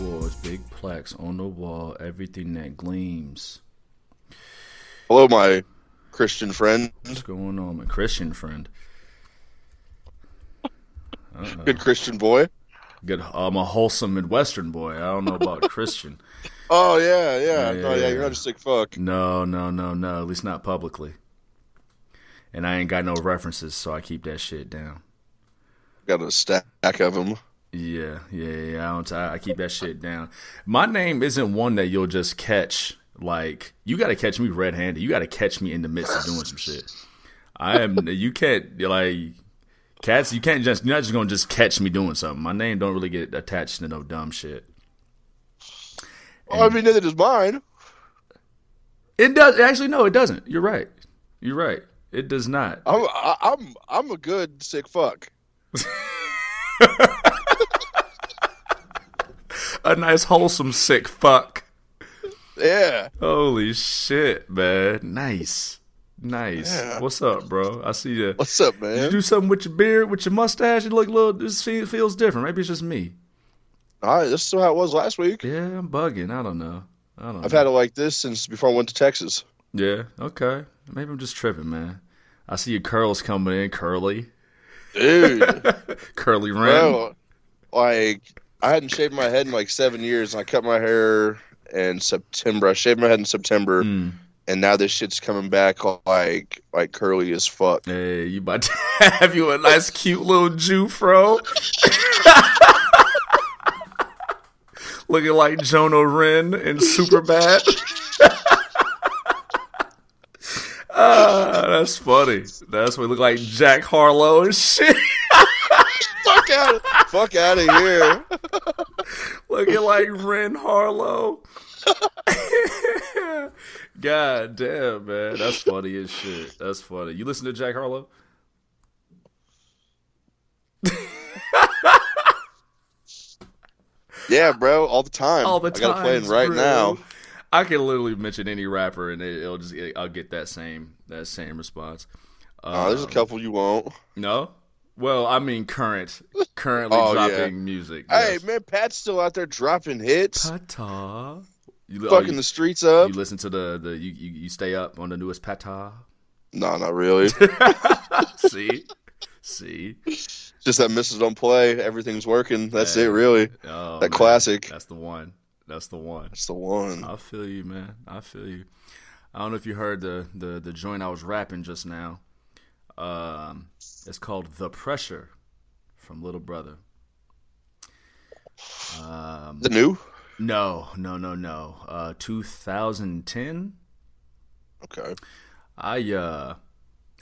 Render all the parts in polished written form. awards, big plaques on the wall, everything that gleams. Hello, my Christian friend. What's going on, my Christian friend? Good Christian boy. Good. I'm a wholesome Midwestern boy. I don't know about Christian. Oh, yeah. Oh, yeah, you're not a sick fuck. No. At least not publicly. And I ain't got no references, so I keep that shit down. Got a stack of them. Yeah. I keep that shit down. My name isn't one that you'll just catch. Like, you got to catch me red-handed. You got to catch me in the midst of doing some shit. You can't, like, cats, you're not just going to just catch me doing something. My name don't really get attached to no dumb shit. Well, I mean, neither does mine. It does. Actually, no, it doesn't. You're right. It does not. I'm a good sick fuck. A nice wholesome sick fuck. Yeah. Holy shit, man. Nice. Yeah. What's up, bro? I see you. What's up, man? Did you do something with your beard, with your mustache? You look a little. This feels different. Maybe it's just me. All right, this is how it was last week. Yeah, I'm bugging. I don't know. I've had it like this since before I went to Texas. Yeah. Okay. Maybe I'm just tripping, man. I see your curls coming in, curly. Dude. Curly rim. Bro, I hadn't shaved my head in like 7 years, and I cut my hair in September. I shaved my head in September, and now this shit's coming back like curly as fuck. Hey, you about to have you a nice, cute little Jufro? Looking like Jonah Ren in Superbad. That's funny. That's what we look like, Jack Harlow and shit. Fuck out of here. Looking like Ren Harlow. God damn, man. That's funny as shit. That's funny. You listen to Jack Harlow? Yeah, bro. All the time. I got it playing right now. I can literally mention any rapper, and I'll get that same response. There's a couple you won't. No, well, I mean currently dropping music. Yes. Hey, man, Pat's still out there dropping hits. Pata, fucking the streets up. You listen to the you stay up on the newest Pata? No, not really. See, just that misses don't play. Everything's working. That's it, really. Oh, that man. Classic. That's the one. I feel you, man. I don't know if you heard the joint I was rapping just now. It's called The Pressure from Little Brother. The new? No. 2010. Okay. I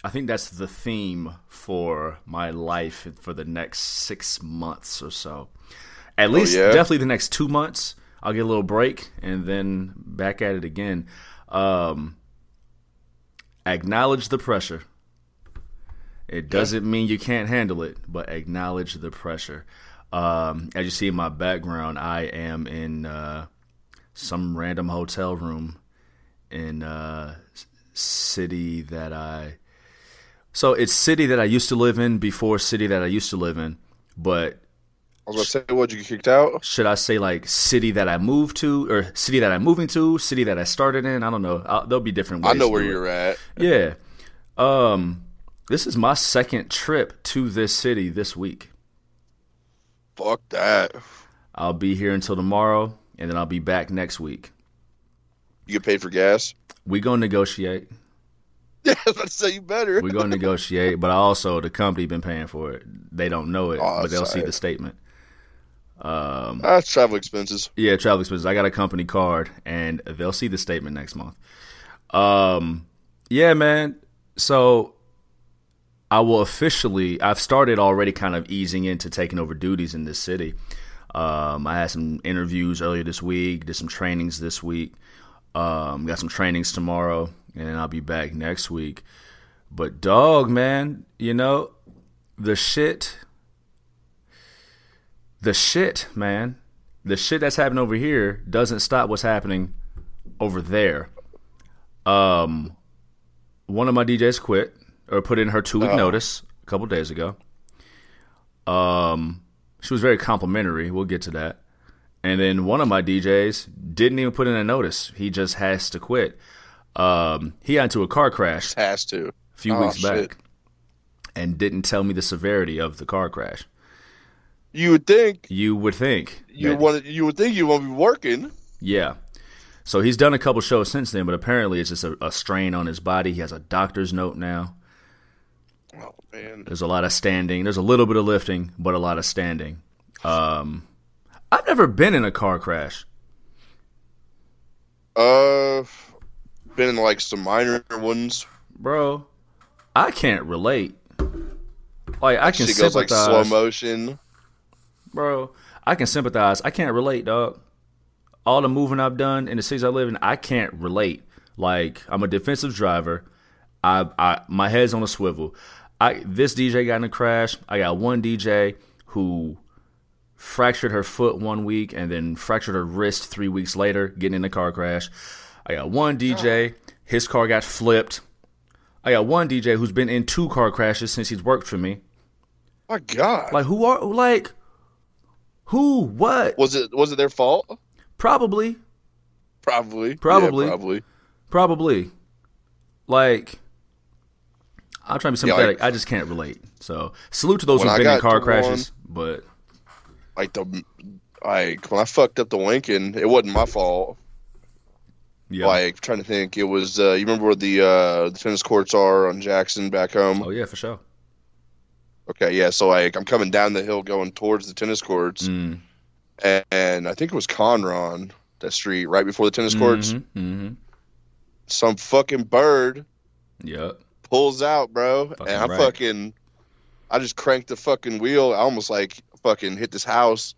think that's the theme for my life for the next 6 months or so. At least, definitely the next 2 months. I'll get a little break and then back at it again. Acknowledge the pressure. It doesn't mean you can't handle it, but acknowledge the pressure. As you see in my background, I am in some random hotel room in a city that I... So it's city that I used to live in before city that I used to live in, but... I was going to say, what, you get kicked out? Should I say, like, city that I moved to, or city that I'm moving to, city that I started in? I don't know. There'll be different ways. I know where you're at. Yeah. This is my second trip to this city this week. Fuck that. I'll be here until tomorrow, and then I'll be back next week. You get paid for gas? We going to negotiate. Yeah, I was about to say you better. We're going to negotiate, but also the company been paying for it. They don't know it, but they'll see the statement. That's travel expenses. Yeah, travel expenses. I got a company card, and they'll see the statement next month. Yeah, man. So I will officially – I've started already kind of easing into taking over duties in this city. I had some interviews earlier this week, did some trainings this week, got some trainings tomorrow, and then I'll be back next week. But dog, man, you know, the shit that's happening over here doesn't stop what's happening over there. One of my DJs quit or put in her 2-week notice a couple days ago. She was very complimentary. We'll get to that. And then one of my DJs didn't even put in a notice. He just has to quit. He got into a car crash. Has to. A few weeks back. And didn't tell me the severity of the car crash. You would think. You would think you won't be working. Yeah. So he's done a couple shows since then, but apparently it's just a strain on his body. He has a doctor's note now. Oh, man. There's a lot of standing. There's a little bit of lifting, but a lot of standing. I've never been in a car crash. Been in like some minor ones. Bro, I can't relate. Like, I can sympathize. It goes like slow motion. Bro, I can sympathize. I can't relate, dog. All the moving I've done in the cities I live in, I can't relate. Like, I'm a defensive driver. I my head's on a swivel. This DJ got in a crash. I got one DJ who fractured her foot 1 week and then fractured her wrist 3 weeks later, getting in a car crash. I got one DJ, his car got flipped. I got one DJ who's been in 2 car crashes since he's worked for me. My God. Like, who, what? Was it their fault? Probably. Like, I'm trying to be sympathetic. Yeah, I just can't relate. So, salute to those who've been in car crashes. But when I fucked up the Lincoln, it wasn't my fault. Yeah. Like, trying to think, it was. You remember where the tennis courts are on Jackson back home? Oh yeah, for sure. Okay, yeah. So I'm coming down the hill going towards the tennis courts. Mm. And I think it was Conron, that street right before the tennis courts. Mm-hmm. Some fucking bird pulls out, bro. Fucking and I right. fucking, I just cranked the fucking wheel. I almost like fucking hit this house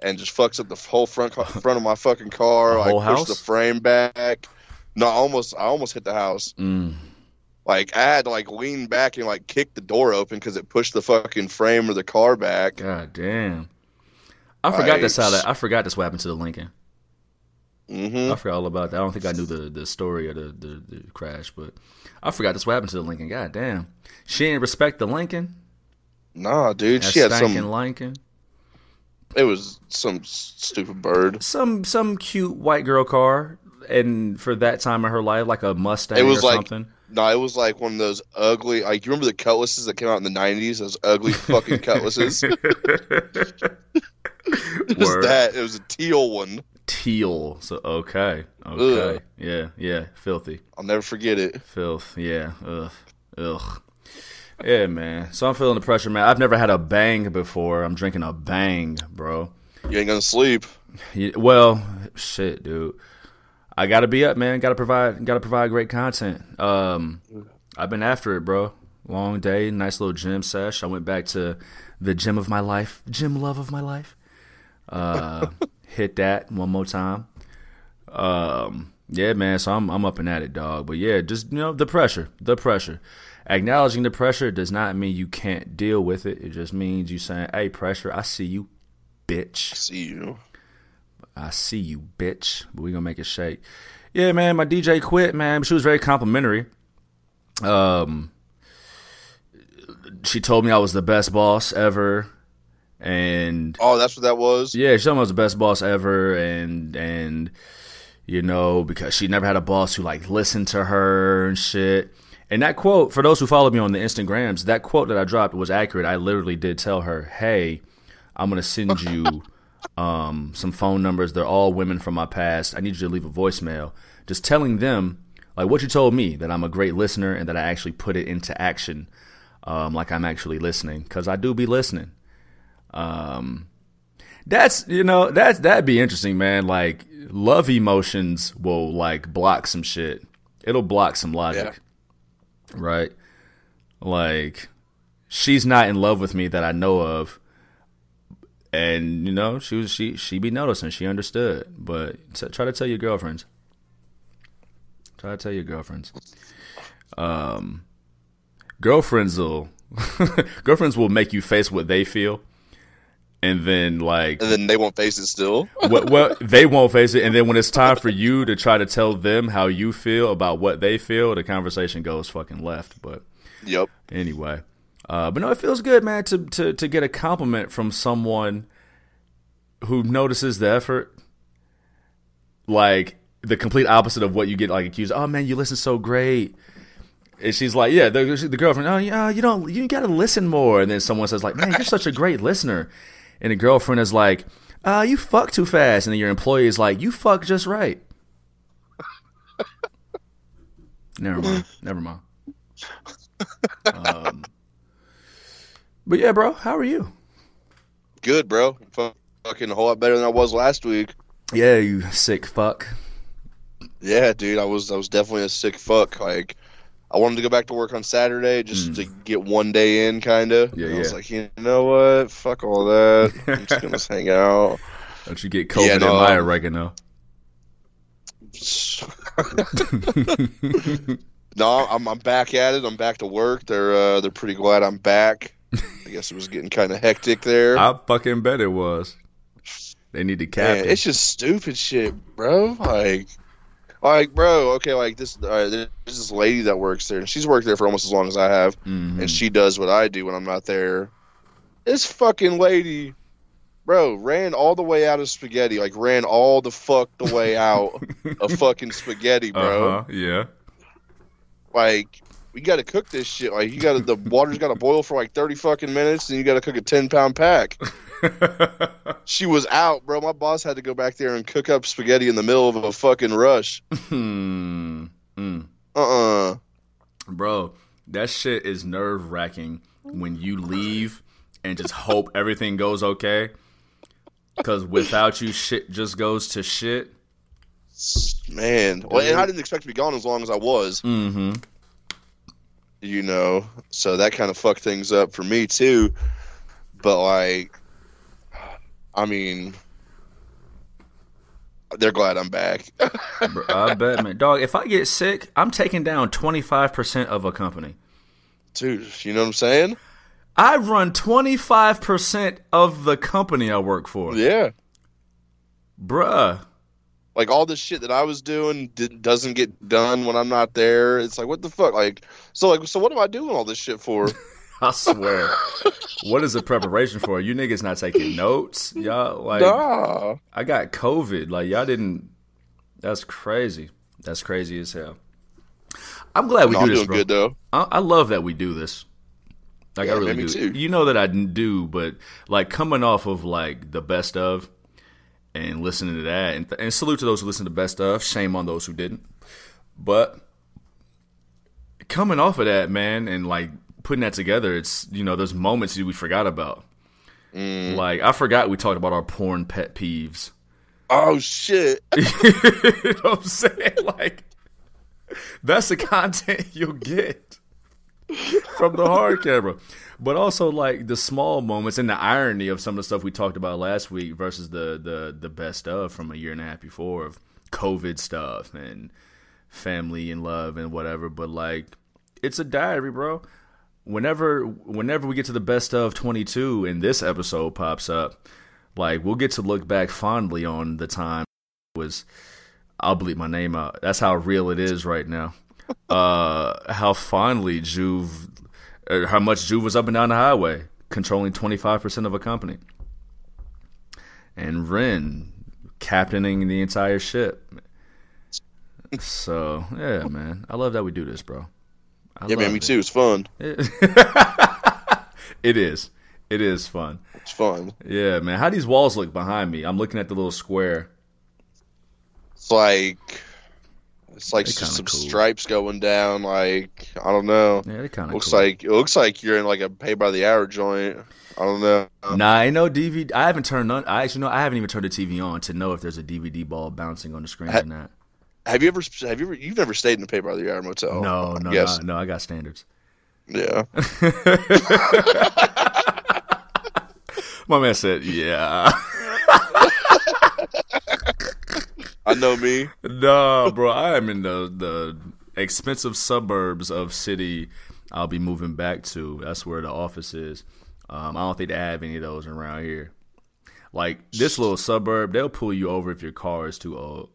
and just fucks up the whole front of my fucking car. I like, pushed the frame back. No, I almost hit the house. Mm. Like, I had to like lean back and like kick the door open because it pushed the fucking frame of the car back. God damn. I forgot this what happened to the Lincoln. Mm-hmm. I forgot all about that. I don't think I knew the story or the crash, but I forgot this what happened to the Lincoln. God damn, she didn't respect the Lincoln. Nah, dude, she had some Lincoln. It was some stupid bird. Some cute white girl car, and for that time in her life, like a Mustang it was or like, something. No, it was like one of those ugly. Like, you remember the Cutlasses that came out in the 90s? Those ugly fucking Cutlasses. It was that. It was a teal one. Teal. So okay. Ugh. Yeah. Filthy. I'll never forget it. Filth. Yeah. Ugh. Yeah, man. So I'm feeling the pressure, man. I've never had a bang before. I'm drinking a bang, bro. You ain't gonna sleep. Well, shit, dude. I gotta be up, man. Gotta provide great content. I've been after it, bro. Long day, nice little gym sesh. I went back to the gym of my life, gym love of my life. Hit that one more time. Yeah, man. So I'm up and at it, dog. But yeah, just, you know, the pressure. Acknowledging the pressure does not mean you can't deal with it. It just means you saying, "Hey, pressure, I see you, bitch. I see you, bitch. But we gonna make it shake." Yeah, man. My DJ quit, man. She was very complimentary. She told me I was the best boss ever. And oh, that's what that was? Yeah, she told me I was the best boss ever, and you know, because she never had a boss who like listened to her and shit. And that quote, for those who follow me on the Instagrams, that quote that I dropped was accurate. I literally did tell her, "Hey, I'm gonna send you some phone numbers. They're all women from my past. I need you to leave a voicemail, just telling them like what you told me, that I'm a great listener and that I actually put it into action, like I'm actually listening, because I do be listening." That'd be interesting, man. Like, love emotions will like block some shit. It'll block some logic, right? Like, she's not in love with me that I know of, and you know, she be noticing, she understood. But try to tell your girlfriends. Girlfriends will make you face what they feel. And then they won't face it still? Well, they won't face it. And then when it's time for you to try to tell them how you feel about what they feel, the conversation goes fucking left. But anyway. But no, it feels good, man, to get a compliment from someone who notices the effort, like the complete opposite of what you get like accused. Oh man, you listen so great. And she's like, yeah, the girlfriend. Oh yeah, you gotta listen more. And then someone says like, man, you're such a great listener. And the girlfriend is like, you fuck too fast. And then your employee is like, you fuck just right. Never mind. But yeah, bro, how are you? Good, bro. Fucking a whole lot better than I was last week. Yeah, you sick fuck. Yeah, dude, I was definitely a sick fuck. Like, I wanted to go back to work on Saturday just to get one day in, kind of. Yeah, I was like, you know what? Fuck all that. I'm just going to hang out. Don't you get COVID in my oregano? No, I'm back at it. I'm back to work. They're pretty glad I'm back. I guess it was getting kind of hectic there. I fucking bet it was. They need to cap it. It's just stupid shit, bro. Like, bro, okay, like, there's this lady that works there, and she's worked there for almost as long as I have, and she does what I do when I'm not there. This fucking lady, bro, ran all the way out of spaghetti, like, ran all the fuck the way out of fucking spaghetti, bro. Uh-huh, yeah. Like, we gotta cook this shit. Like, the water's gotta boil for, like, 30 fucking minutes, and you gotta cook a 10-pound pack. She was out, bro. My boss had to go back there and cook up spaghetti in the middle of a fucking rush. Bro, that shit is nerve-wracking when you leave and just hope everything goes okay. Because without you, shit just goes to shit. Man. Well, and I didn't expect to be gone as long as I was. You know, so that kind of fucked things up for me, too. But, like, I mean, they're glad I'm back. Bro, I bet, man. Dog, if I get sick, I'm taking down 25% of a company. Dude, you know what I'm saying? I run 25% of the company I work for. Yeah. Bruh. Like, all this shit that I was doing doesn't get done when I'm not there. It's like, what the fuck? So what am I doing all this shit for? I swear. What is the preparation for? You niggas not taking notes? Y'all, like, nah. I got COVID. Like, y'all didn't. That's crazy. That's crazy as hell. I'm glad we do this, bro. Good, though. I love that we do this. Like, yeah, I really do. Too. You know that I do, but, like, coming off of, like, the best of and listening to that, and salute to those who listen to best of. Shame on those who didn't. But coming off of that, man, and, like, putting that together, it's, you know, there's moments we forgot about. Like, I forgot we talked about our porn pet peeves. Oh shit. You know what I'm saying? Like, that's the content you'll get from the hard camera. But also, like, the small moments and the irony of some of the stuff we talked about last week versus the best of from a year and a half before, of COVID stuff and family and love and whatever. But, like, it's a diary, bro. Whenever we get to the best of 22 and this episode pops up, like, we'll get to look back fondly on the time it was. I'll bleep my name out. That's how real it is right now. How fondly Juve, how much Juve was up and down the highway, controlling 25% of a company, and Ren captaining the entire ship. So yeah, man, I love that we do this, bro. Yeah, man, me too. It's fun. It is. It is fun. It's fun. Yeah, man. How do these walls look behind me? I'm looking at the little square. It's like just some stripes going down. Like, I don't know. Yeah, they're kind of cool. It looks like you're in, like, a pay by the hour joint. I don't know. Nah, I know DVD. I haven't turned on. I haven't even turned the TV on to know if there's a DVD ball bouncing on the screen or not. Have you ever? You've never stayed in a pay-by-the-hour motel? No. I got standards. Yeah. My man said, "Yeah." I know me. No, bro. I am in the expensive suburbs of city. I'll be moving back to. That's where the office is. I don't think they have any of those around here. Like, this little suburb, they'll pull you over if your car is too old.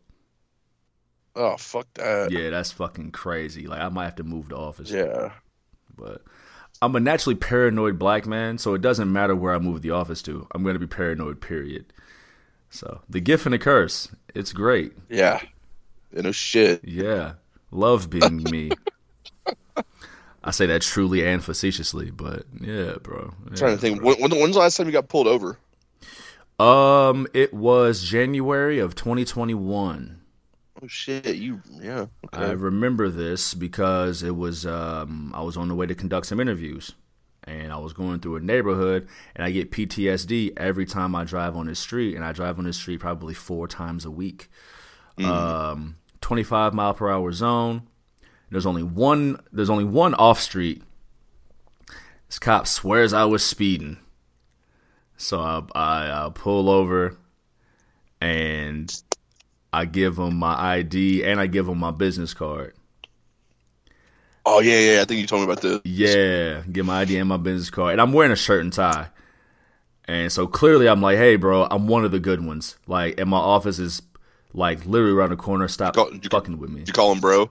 Oh, fuck that. Yeah, that's fucking crazy. Like, I might have to move the office. Yeah. But I'm a naturally paranoid black man, so it doesn't matter where I move the office to. I'm going to be paranoid, period. So the gift and the curse. It's great. Yeah. And a shit. Yeah. Love being me. I say that truly and facetiously, but yeah, bro. Yeah, I'm trying to think. When's the last time you got pulled over? It was January of 2021. Oh shit! Yeah. Okay. I remember this because it was I was on the way to conduct some interviews, and I was going through a neighborhood, and I get PTSD every time I drive on this street, and I drive on this street probably 4 times a week. 25 mile per hour zone. There's only one off street. This cop swears I was speeding. So I pull over and I give him my ID and I give him my business card. Oh, yeah. I think you told me about this. Yeah, get my ID and my business card. And I'm wearing a shirt and tie. And so clearly I'm like, hey, bro, I'm one of the good ones. Like, and my office is like literally around the corner. Stop fucking with me. Did you call him bro?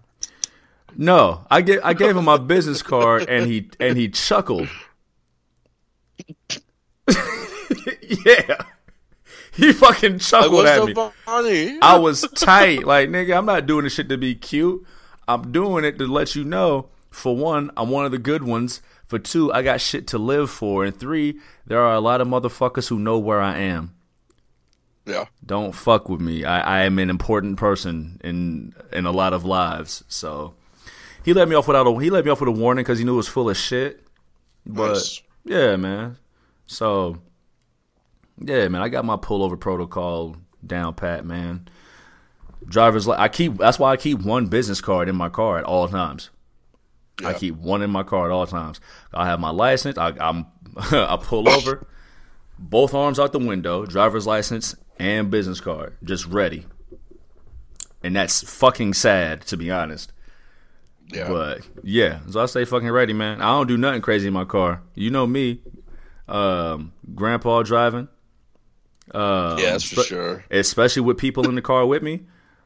No, I gave him my business card and he chuckled. Yeah. He fucking chuckled at me. Funny? I was tight. Like, nigga, I'm not doing this shit to be cute. I'm doing it to let you know, for one, I'm one of the good ones. For two, I got shit to live for. And three, there are a lot of motherfuckers who know where I am. Yeah. Don't fuck with me. I am an important person in a lot of lives. So he let me off with a warning because he knew it was full of shit. But nice. Yeah, man. So yeah, man, I got my pullover protocol down pat, man. That's why I keep one business card in my car at all times. Yeah. I keep one in my car at all times. I have my license. I pull over, both arms out the window, driver's license and business card, just ready. And that's fucking sad, to be honest. Yeah. But yeah, so I stay fucking ready, man. I don't do nothing crazy in my car. You know me, grandpa driving. Yeah, that's for sure. Especially with people in the car with me.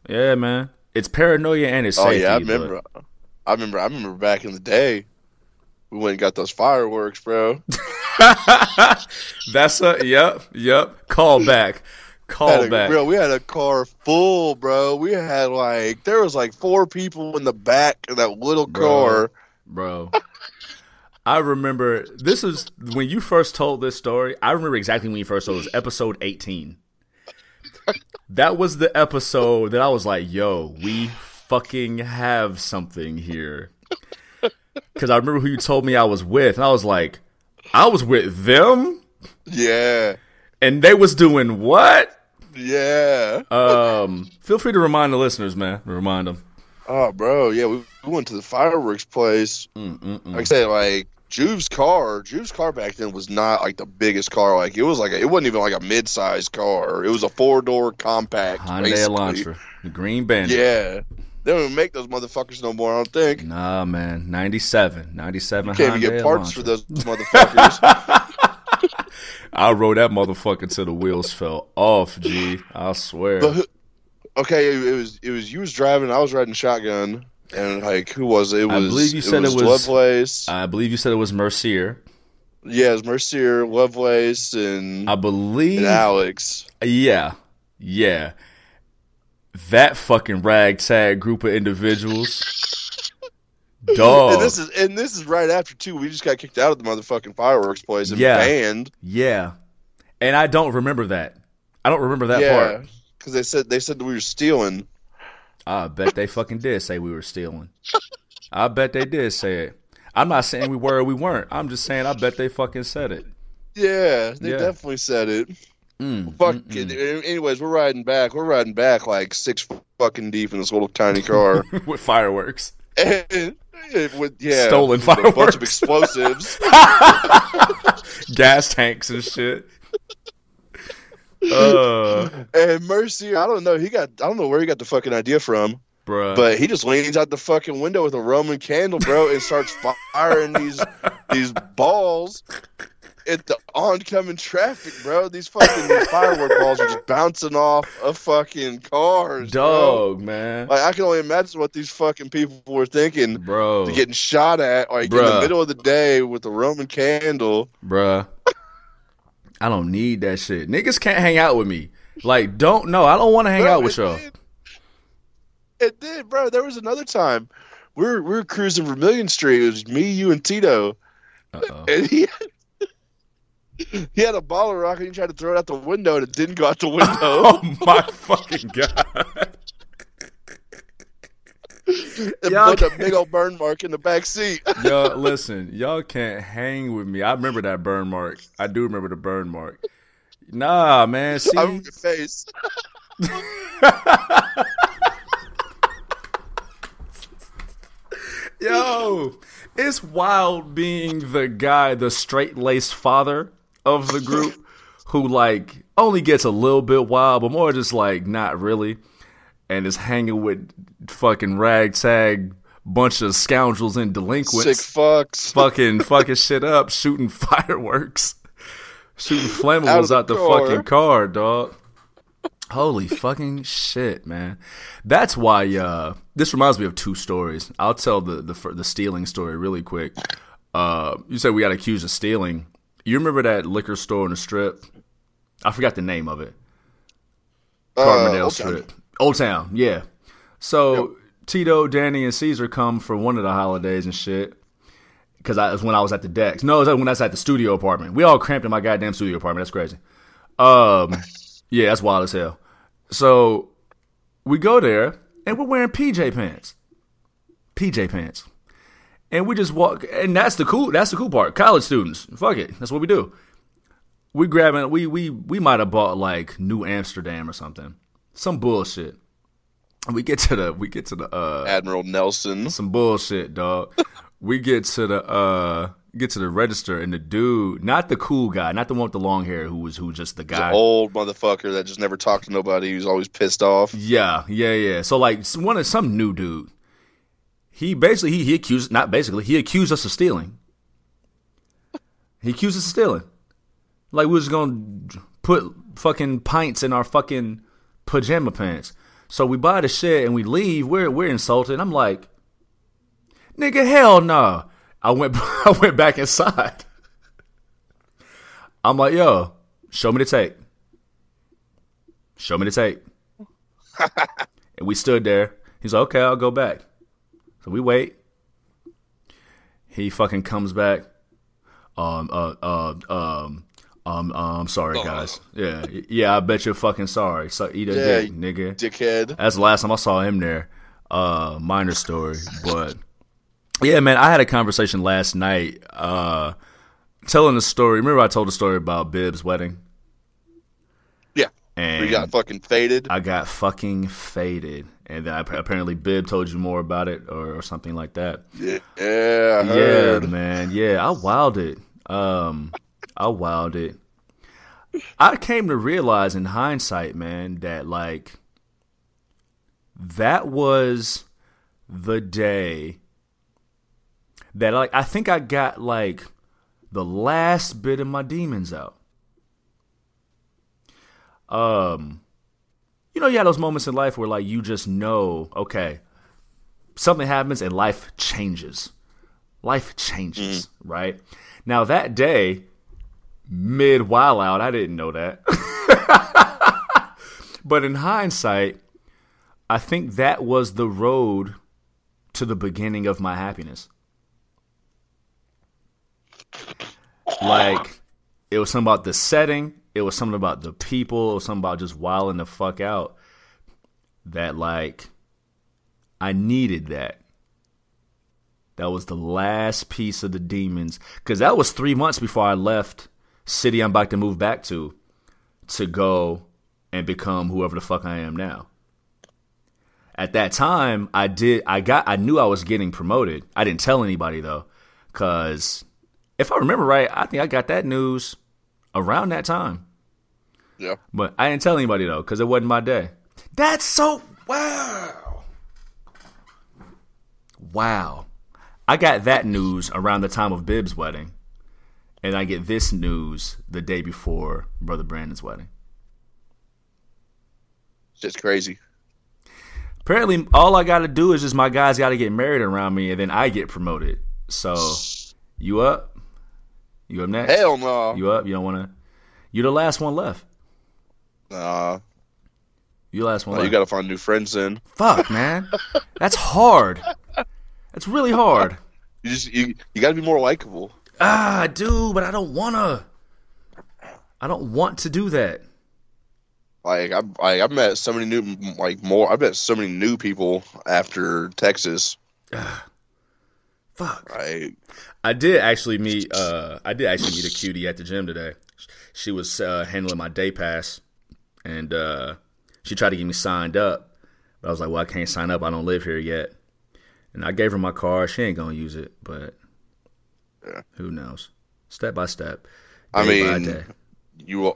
Yeah, man. It's paranoia and it's safety. Oh yeah, I remember back in the day we went and got those fireworks, bro. That's a yep. Call back. Bro, we had a car full, bro. We had there was 4 people in the back of that little car. Bro. I remember this is when you first told this story. I remember exactly when you first told it. It was episode 18. That was the episode that I was like, yo, we fucking have something here. Because I remember who you told me I was with. And I was like, I was with them? Yeah. And they was doing what? Yeah. Feel free to remind the listeners, man. Remind them. Oh, bro. Yeah, we went to the fireworks place. Like I said, Juve's car back then was not the biggest car. It wasn't even a mid-sized car. It was a 4-door compact. Hyundai Elantra. The Green Bandit. Yeah. They don't even make those motherfuckers no more, I don't think. Nah, man. 97 Hyundai Elantra. You can't even get parts for those motherfuckers. I rode that motherfucker till the wheels fell off, G. I swear. Okay, it was you was driving, I was riding shotgun, and who was it? I believe you said it was Mercier. Yeah, it was Mercier, Lovelace, and Alex. Yeah. That fucking ragtag group of individuals. Dog. And this is right after too. We just got kicked out of the motherfucking fireworks place and banned. Yeah. And I don't remember that. Part. Because they said that we were stealing. I bet they fucking did say we were stealing. I bet they did say it. I'm not saying we were or we weren't. I'm just saying I bet they fucking said it. Yeah, they definitely said it. Anyways, we're riding back 6 fucking deep in this little tiny car. With fireworks. And with stolen fireworks. A bunch of explosives. Gas tanks and shit. And Mercy, I don't know where he got the fucking idea from, bruh. But he just leans out the fucking window with a Roman candle, bro, and starts firing these balls at the oncoming traffic, bro. These fucking firework balls are just bouncing off of fucking cars, dog, bro. Man. I can only imagine what these fucking people were thinking, bro. They're getting shot at, bruh, in the middle of the day with a Roman candle, bruh. I don't need that shit. Niggas can't hang out with me. Like, don't know. I don't want to hang out with y'all. It did, bro. There was another time we were cruising Vermilion Street. It was me, you, and Tito. Uh-oh. And he had a bottle rock and he tried to throw it out the window and it didn't go out the window. Oh my fucking god! It put a big old burn mark in the back seat. Yo, listen, y'all can't hang with me. I remember that burn mark. I do remember the burn mark. Nah, man. See, I'm in your face. Yo, it's wild being the guy, the straight-laced father of the group who, like, only gets a little bit wild, but more just, like, not really, and is hanging with fucking ragtag bunch of scoundrels and delinquents. Sick fucks. Fucking shit up, shooting fireworks, shooting flammables out the fucking car, dog. Holy fucking shit, man. That's why this reminds me of two stories. I'll tell the stealing story really quick. You said we got accused of stealing. You remember that liquor store in the Strip? I forgot the name of it. Carminelle Strip. Old Town, yeah. So Tito, Danny, and Caesar come for one of the holidays and shit. Because it was when I was at the decks. No, it was when I was at the studio apartment. We all cramped in my goddamn studio apartment. That's crazy. Yeah, that's wild as hell. So we go there, and we're wearing PJ pants. And we just walk, and that's the cool part. College students, fuck it, that's what we do. We grabbing, we might have bought like New Amsterdam or something, some bullshit. And we get to the Admiral Nelson, some bullshit, dog. We get to the register, and the dude, not the cool guy, not the one with the long hair who was just the guy. He's an old motherfucker that just never talked to nobody. He was always pissed off. Yeah. So like some new dude. He accused us of stealing. Like we was going to put fucking pints in our fucking pajama pants. So we buy the shit and we leave. We're insulted. I'm like, nigga, hell no. I went back inside. I'm like, yo, show me the tape. And we stood there. He's like, okay, I'll go back. So we wait. He fucking comes back. I'm sorry, guys. Yeah, I bet you're fucking sorry. So eat a dick, nigga. Dickhead. That's the last time I saw him there. Minor story, but... Yeah, man, I had a conversation last night telling a story. Remember I told a story about Bibb's wedding? Yeah. And you got fucking faded? I got fucking faded. And then apparently Bibb told you more about it or something like that. Yeah, I heard. Yeah, man. Yeah, I wilded. I came to realize in hindsight, man, that, like, that was the day that like I think I got like the last bit of my demons out. You know, you have those moments in life where like you just know, okay, something happens and life changes. Right? Now that day, mid wild out, I didn't know that. But in hindsight, I think that was the road to the beginning of my happiness. Like, it was something about the setting, it was something about the people, it was something about just wilding the fuck out that, like, I needed that. That was the last piece of the demons. Because that was 3 months before I left city I'm about to move back to go and become whoever the fuck I am now. At that time, I knew I was getting promoted. I didn't tell anybody, though, because... If I remember right, I think I got that news around that time. Yeah. But I didn't tell anybody, though, because it wasn't my day. That's so... Wow. I got that news around the time of Bibb's wedding, and I get this news the day before Brother Brandon's wedding. It's just crazy. Apparently, all I got to do is just my guys got to get married around me, and then I get promoted. So, you up? You up next? Hell no. You up? You don't want to? You're the last one left. Nah. You last one. Oh, you gotta find new friends then. Fuck, man, that's hard. That's really hard. You just you gotta be more likable. Ah, I do, but I don't wanna. I don't want to do that. Like I've met so many new I've met so many new people after Texas. Fuck. Right. I did actually meet a cutie at the gym today. She was handling my day pass, and she tried to get me signed up. But I was like, well, I can't sign up. I don't live here yet. And I gave her my card. She ain't gonna use it, but yeah. Who knows? Step by step. I mean, day. You're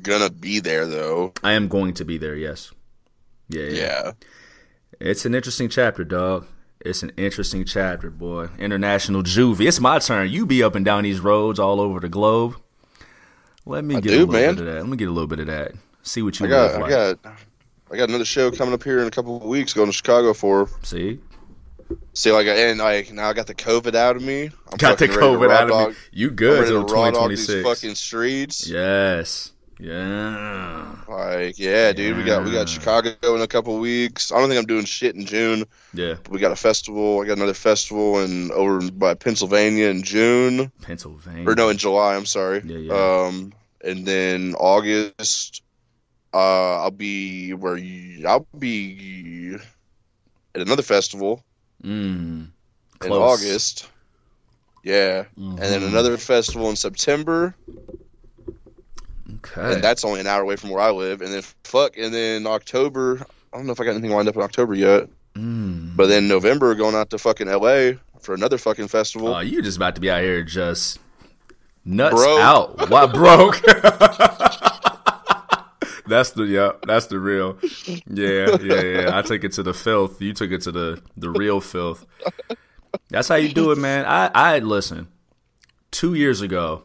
gonna be there though. I am going to be there. Yes. Yeah. It's an interesting chapter, dog. It's an interesting chapter, boy. International juvie. It's my turn. You be up and down these roads all over the globe. Let me get a little bit of that. See what you got. Like. I got another show coming up here in a couple of weeks. Going to Chicago for. See, now I got the COVID out of me. I'm got the COVID out of me. You good till 2026? Fucking streets. Yes. Yeah. Dude. We got Chicago in a couple weeks. I don't think I'm doing shit in June. Yeah. But we got a festival. I got another festival over by Pennsylvania in June. In July. I'm sorry. Yeah. And then August, I'll be at another festival. In August. Yeah. Mm-hmm. And then another festival in September. Okay. And that's only an hour away from where I live. And then October, I don't know if I got anything lined up in October yet. Mm. But then November, going out to fucking LA for another fucking festival. Oh, you're just about to be out here just nuts out. Why broke? That's the real. Yeah. I took it to the filth. You took it to the real filth. That's how you do it, man. I listen. 2 years ago,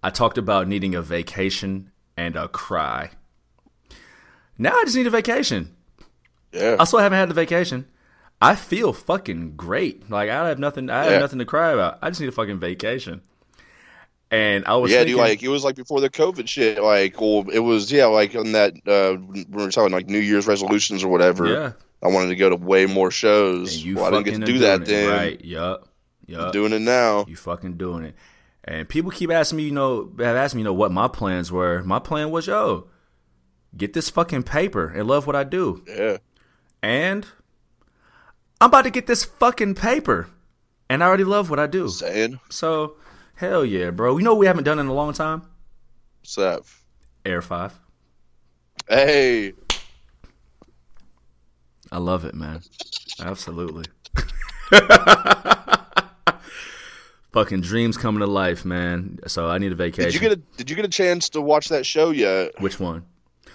I talked about needing a vacation and a cry. Now I just need a vacation. Yeah. I still haven't had the vacation. I feel fucking great. Like I have nothing to cry about. I just need a fucking vacation. And I was thinking, dude, it was before the COVID shit. On that we were talking New Year's resolutions or whatever. Yeah. I wanted to go to way more shows. And I didn't get to do that then. Right. Yup. I'm doing it now. You fucking doing it. And people keep asking me, what my plans were. My plan was, get this fucking paper and love what I do. Yeah. And I'm about to get this fucking paper. And I already love what I do. Saying. So, hell yeah, bro. You know what we haven't done in a long time? What's up? Air 5. Hey. I love it, man. Absolutely. Fucking dreams coming to life, man. So I need a vacation. Did you get a chance to watch that show yet? Which one?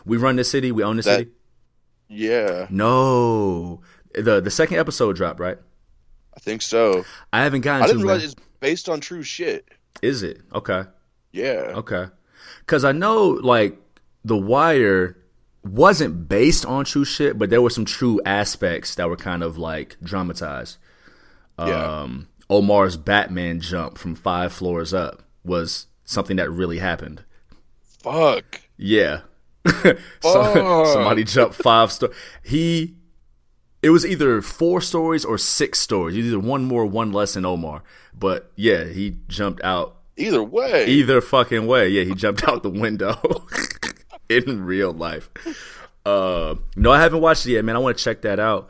We Run This City, We Own This City? Yeah. No. The second episode dropped, right? I think so. I haven't gotten to it. I didn't realize it's based on true shit. Is it? Okay. Yeah. Okay. Because I know, The Wire wasn't based on true shit, but there were some true aspects that were kind of, dramatized. Yeah. Omar's Batman jump from 5 floors up was something that really happened. Fuck. Yeah. Fuck. Somebody jumped 5 stories. It was either 4 stories or 6 stories. Either one more, one less than Omar. But yeah, he jumped out. Either way. Either fucking way. Yeah, he jumped out the window in real life. No, I haven't watched it yet, man. I want to check that out.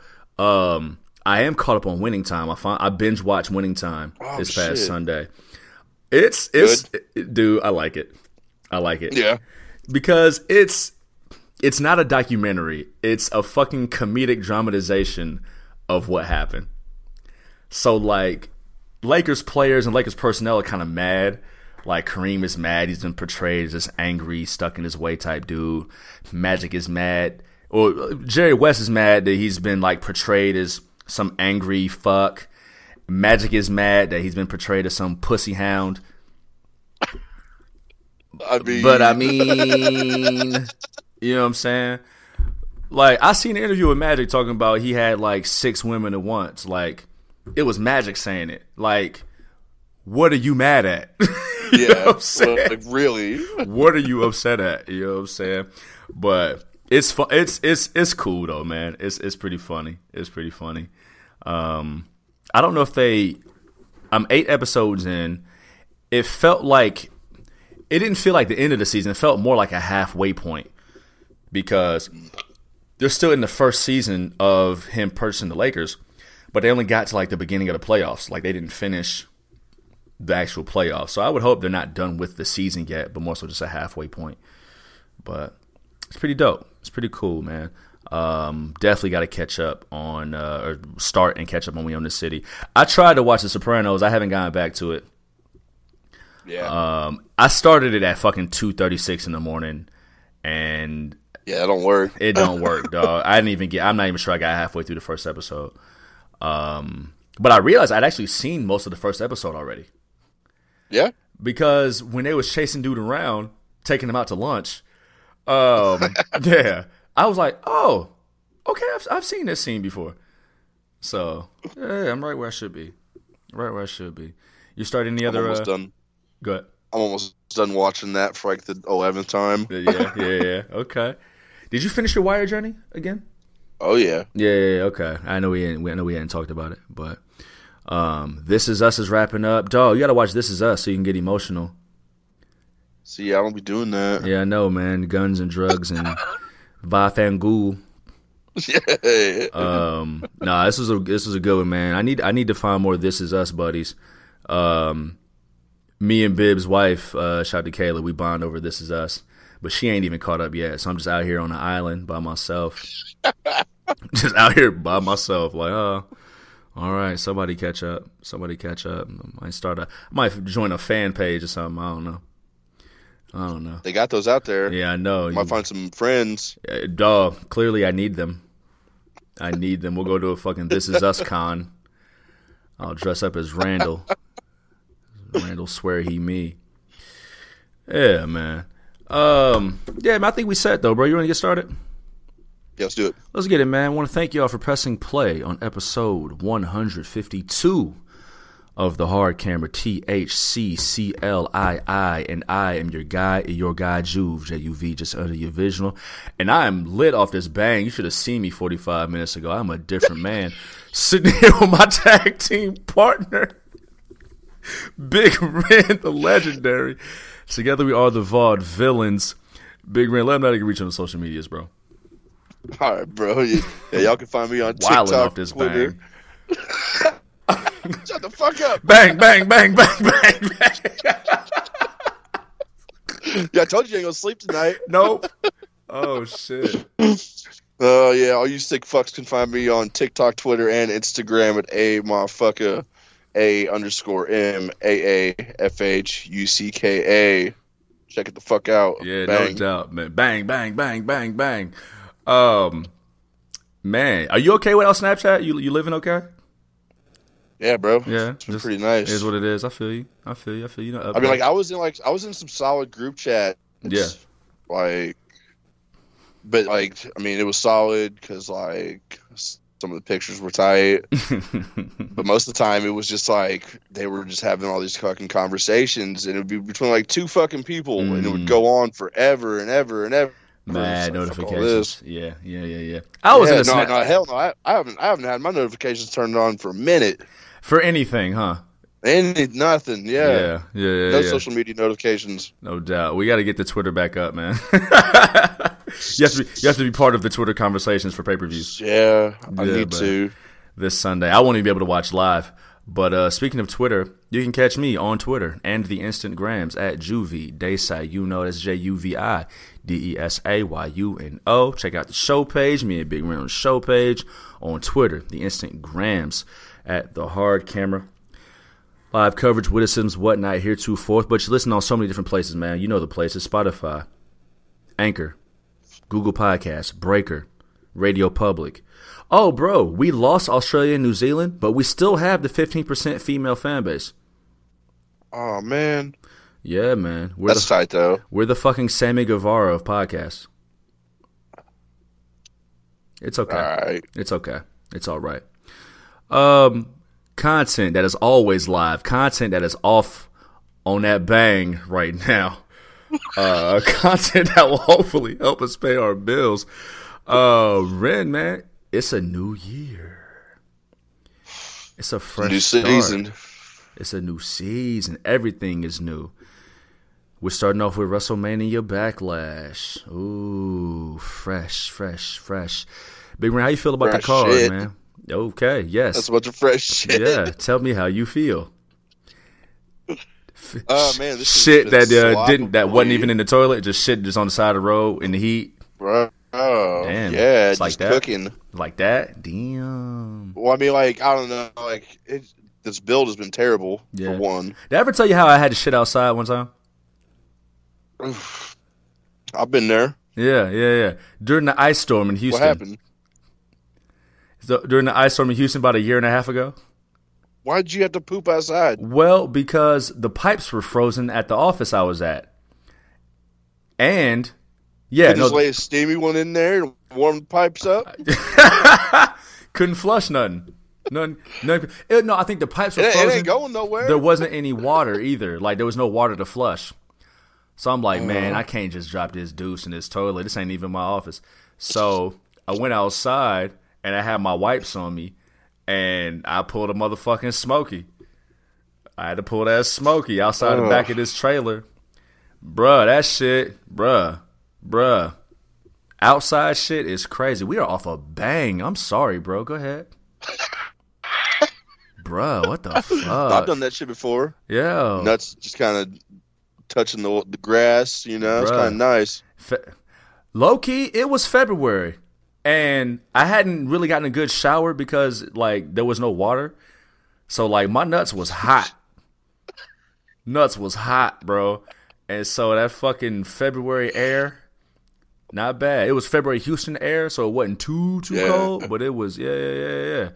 I am caught up on Winning Time. I binge watched Winning Time this past Sunday. Dude, I like it. Yeah. Because it's not a documentary. It's a fucking comedic dramatization of what happened. So Lakers players and Lakers personnel are kind of mad. Kareem is mad. He's been portrayed as this angry, stuck in his way type dude. Magic is mad. Or Jerry West is mad that he's been portrayed as some angry fuck. Magic is mad that he's been portrayed as some pussy hound. You know what I'm saying? I seen an interview with Magic talking about he had 6 women at once. It was Magic saying it. What are you mad at? You know what I'm saying? Really? What are you upset at? You know what I'm saying? But It's fun. It's cool though, man. It's pretty funny. It's pretty funny. I don't know if they. I'm 8 episodes in. It felt like it didn't feel like the end of the season. It felt more like a halfway point because they're still in the first season of him purchasing the Lakers, but they only got to like the beginning of the playoffs. Like they didn't finish the actual playoffs. So I would hope they're not done with the season yet, but more so just a halfway point. But it's pretty dope. It's pretty cool, man. Definitely got to catch up on or start and catch up on We Own This City. I tried to watch The Sopranos. I haven't gotten back to it. Yeah. I started it at fucking 2:36 in the morning, and yeah, don't worry. It don't work, dog. I didn't even get. I'm not even sure I got halfway through the first episode. But I realized I'd actually seen most of the first episode already. Yeah. Because when they was chasing dude around, taking him out to lunch, yeah, I was like, oh, okay, I've seen this scene before. So yeah, I'm right where I should be. Right where I should be. You starting the other? I'm almost done. Go ahead. I'm almost done watching that for like the 11th time. Yeah. Okay. Did you finish your Wire journey again? Oh yeah. Yeah. Okay. I know we hadn't talked about it, but This Is Us is wrapping up. Dog, you gotta watch This Is Us so you can get emotional. See, I don't be doing that. Yeah, I know, man. Guns and drugs and Vafangul. Yeah. Nah, this was a good one, man. I need to find more This Is Us buddies. Me and Bib's wife, shout out to Kayla, we bond over This Is Us. But she ain't even caught up yet, so I'm just out here on an island by myself. Just out here by myself, like, oh, all right, somebody catch up. Somebody catch up. I might join a fan page or something. I don't know. They got those out there. Yeah, I know. Might find some friends. Dog, clearly I need them. We'll go to a fucking This Is Us con. I'll dress up as Randall. Randall swear he me. Yeah, man. I think we set though, bro. You want to get started? Yeah, let's do it. Let's get it, man. I want to thank y'all for pressing play on episode 152 of The Hard Camera, THCCLII, and I am your guy, Juve, J-U-V, just under your visual. And I am lit off this bang. You should have seen me 45 minutes ago. I'm a different man sitting here with my tag team partner, Big Ren, the legendary. Together we are the Vaude Villains. Big Ren, let them know they can reach on the social medias, bro. All right, bro. Yeah, y'all can find me on TikTok, off this Twitter. Bang. Shut the fuck up. Bang, bang, bang, bang, bang, bang. Yeah, I told you ain't gonna sleep tonight. Nope. Oh, shit. Yeah, all you sick fucks can find me on TikTok, Twitter, and Instagram at A motherfucker. A_MAAFHUCKA. Check it the fuck out. Yeah, bang. No doubt, man. Bang, bang, bang, bang, bang. Man, are you okay without Snapchat? You living okay? Yeah, bro. Yeah, it's been pretty nice. It is what it is. I feel you. No, I mean, like I was in some solid group chat. Yeah. It was solid because like. Some of the pictures were tight, but most of the time it was just like they were just having all these fucking conversations, and it would be between like two fucking people, and it would go on forever and ever and ever. Mad notifications. Yeah. Hell no. I haven't had my notifications turned on for a minute. For anything, huh? Nothing. Yeah. No social media notifications. No doubt. We got to get the Twitter back up, man. You have to be part of the Twitter conversations for pay-per-views. Yeah, I need to. This Sunday. I won't even be able to watch live. But speaking of Twitter, you can catch me on Twitter and the Instant Grams at Juvie Desai. You know, that's JUVIDESAYUNO. Check out the show page, me and Big Ren on the show page on Twitter, the Instant Grams at The Hard Camera. Live coverage, witticisms, whatnot, heretofore. But you listen on so many different places, man. You know the places. Spotify, Anchor, Google Podcasts, Breaker, Radio Public. Oh, bro, we lost Australia and New Zealand, but we still have the 15% female fan base. Oh, man. Yeah, man. That's tight, though. We're the fucking Sammy Guevara of podcasts. It's okay. All right. It's okay. It's all right. Content that is always live. Content that is off on that bang right now. Content that will hopefully help us pay our bills. Ren, man, it's a new year. It's a fresh new season. It's a new season. Everything is new. We're starting off with WrestleMania Backlash. Ooh, fresh. Big Ren, how you feel about fresh the card, shit, man? Okay, yes. That's a bunch of fresh shit. Yeah, tell me how you feel. Man, this shit that wasn't even in the toilet. Just shit just on the side of the road in the heat. Bro. Oh, damn, yeah, it's like that. Cooking. Like that? Damn. Well, I mean, like, I don't know. Like, this build has been terrible, for one. Did I ever tell you how I had to shit outside one time? I've been there. Yeah. During the ice storm in Houston. What happened? During the ice storm in Houston about 1.5 years ago. Why'd you have to poop outside? Well, because the pipes were frozen at the office I was at. And... yeah, could just lay a steamy one in there and warm the pipes up. Couldn't flush nothing. No, I think the pipes were frozen. It ain't going nowhere. There wasn't any water either. Like, there was no water to flush. So I'm like, man, I can't just drop this deuce in this toilet. This ain't even my office. So I went outside, and I had my wipes on me, and I pulled a motherfucking Smokey. I had to pull that Smokey outside the back of this trailer. Bruh, outside shit is crazy. We are off a bang. I'm sorry, bro. Go ahead. Bruh, what the fuck? I've done that shit before. Yeah. Nuts just kind of touching the grass, you know? Bruh. It's kind of nice. Low-key, it was February, and I hadn't really gotten a good shower because, like, there was no water. So, like, my nuts was hot. Bro. And so that fucking February air... not bad. It was February Houston air, so it wasn't too cold, but it was, we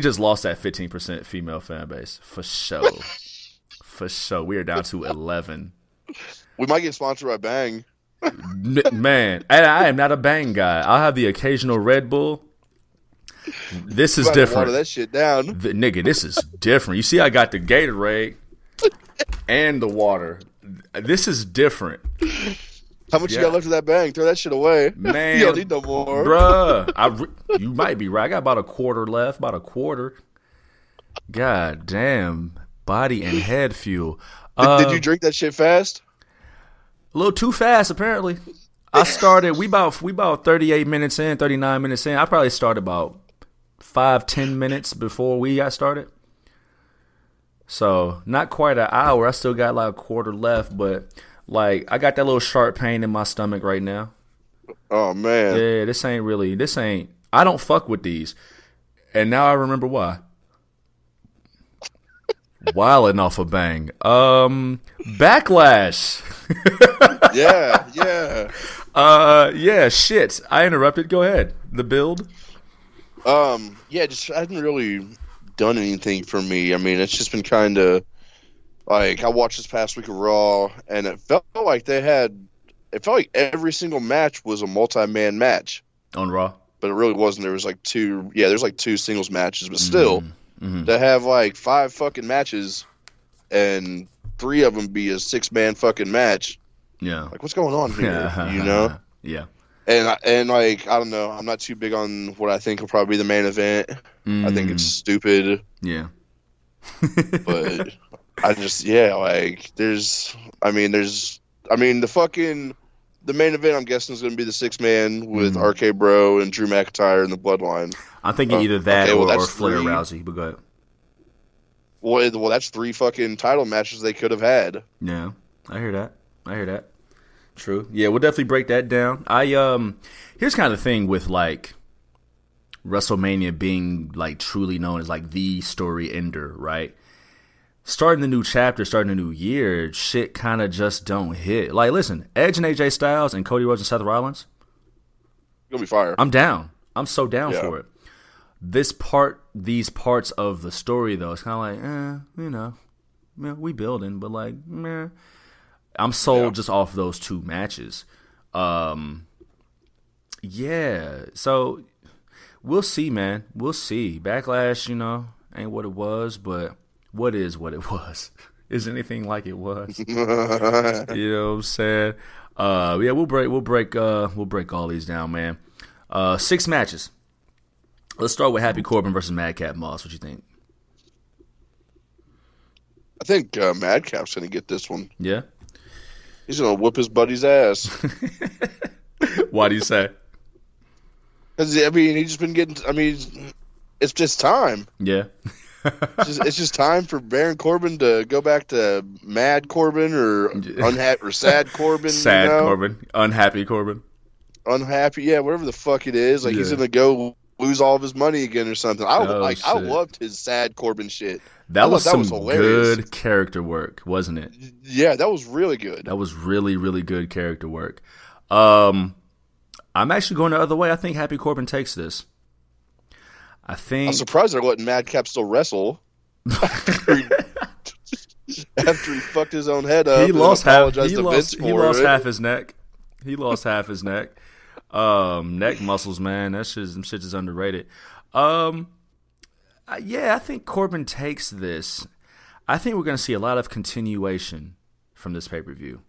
just lost that 15% female fan base, for sure. We are down to 11. We might get sponsored by Bang. Man, and I am not a Bang guy. I'll have the occasional Red Bull. This is different. Water that shit down. Nigga, this is different. You see, I got the Gatorade and the water. This is different. How much you got left of that Bang? Throw that shit away. Man. You don't need no more. Bruh. You might be right. I got about a quarter left. God damn. Body and head fuel. Did you drink that shit fast? A little too fast, apparently. I started, we about 38 minutes in, 39 minutes in. I probably started about 5-10 minutes before we got started. So, not quite an hour. I still got like a quarter left, but... like, I got that little sharp pain in my stomach right now. Oh, man. Yeah, this ain't, I don't fuck with these. And now I remember why. Wildin' off a bang. Backlash. Yeah. Shit. I interrupted. Go ahead. The build. I haven't really done anything for me. I mean, it's just been kind of, like, I watched this past week of Raw, and it felt like it felt like every single match was a multi-man match. On Raw? But it really wasn't. There was like two singles matches, but still, to have like 5 fucking matches and 3 of them be a 6-man fucking match. Yeah. Like, what's going on here, you know? Yeah. And like, I don't know, I'm not too big on what I think will probably be the main event. Mm. I think it's stupid. Yeah. But... I just, the fucking, the main event I'm guessing is going to be the 6-man with RK Bro and Drew McIntyre and the Bloodline. I'm thinking either that or Flair Rousey, but go ahead. Well, that's 3 fucking title matches they could have had. Yeah, I hear that. True. Yeah, we'll definitely break that down. Here's kind of the thing with, like, WrestleMania being, like, truly known as, like, the story ender, right? Starting the new chapter, starting a new year, shit kind of just don't hit. Like, listen, Edge and AJ Styles and Cody Rhodes and Seth Rollins. Gonna be fire. I'm down. I'm so down for it. These parts of the story, though, it's kind of like, we building, but like, meh. I'm sold just off those 2 matches. So we'll see, man. We'll see. Backlash, ain't what it was, but... what it was. is anything like it was. You know what I'm saying? Yeah, we'll break all these down, man. 6 matches. Let's start with Happy Corbin versus Madcap Moss. What you think? I think Madcap's going to get this one. Yeah? He's going to whoop his buddy's ass. Why do you say? Because, I mean, he's just been getting – I mean, it's just time. Yeah. It's just time for Baron Corbin to go back to Mad Corbin or Sad Corbin. Sad Corbin. Unhappy Corbin. Unhappy, yeah, whatever the fuck it is. Like, yeah. He's going to go – lose all of his money again or something. I loved his Sad Corbin shit. That was hilarious. Good character work, wasn't it? Yeah, that was really good. That was really, really good character work. I'm actually going the other way. I think Happy Corbin takes this. I'm surprised they're letting Madcap still wrestle after he fucked his own head up. He lost half his neck. He lost half his neck. Neck muscles, man. That shit is underrated. Yeah, I think Corbin takes this. I think we're going to see a lot of continuation from this pay-per-view.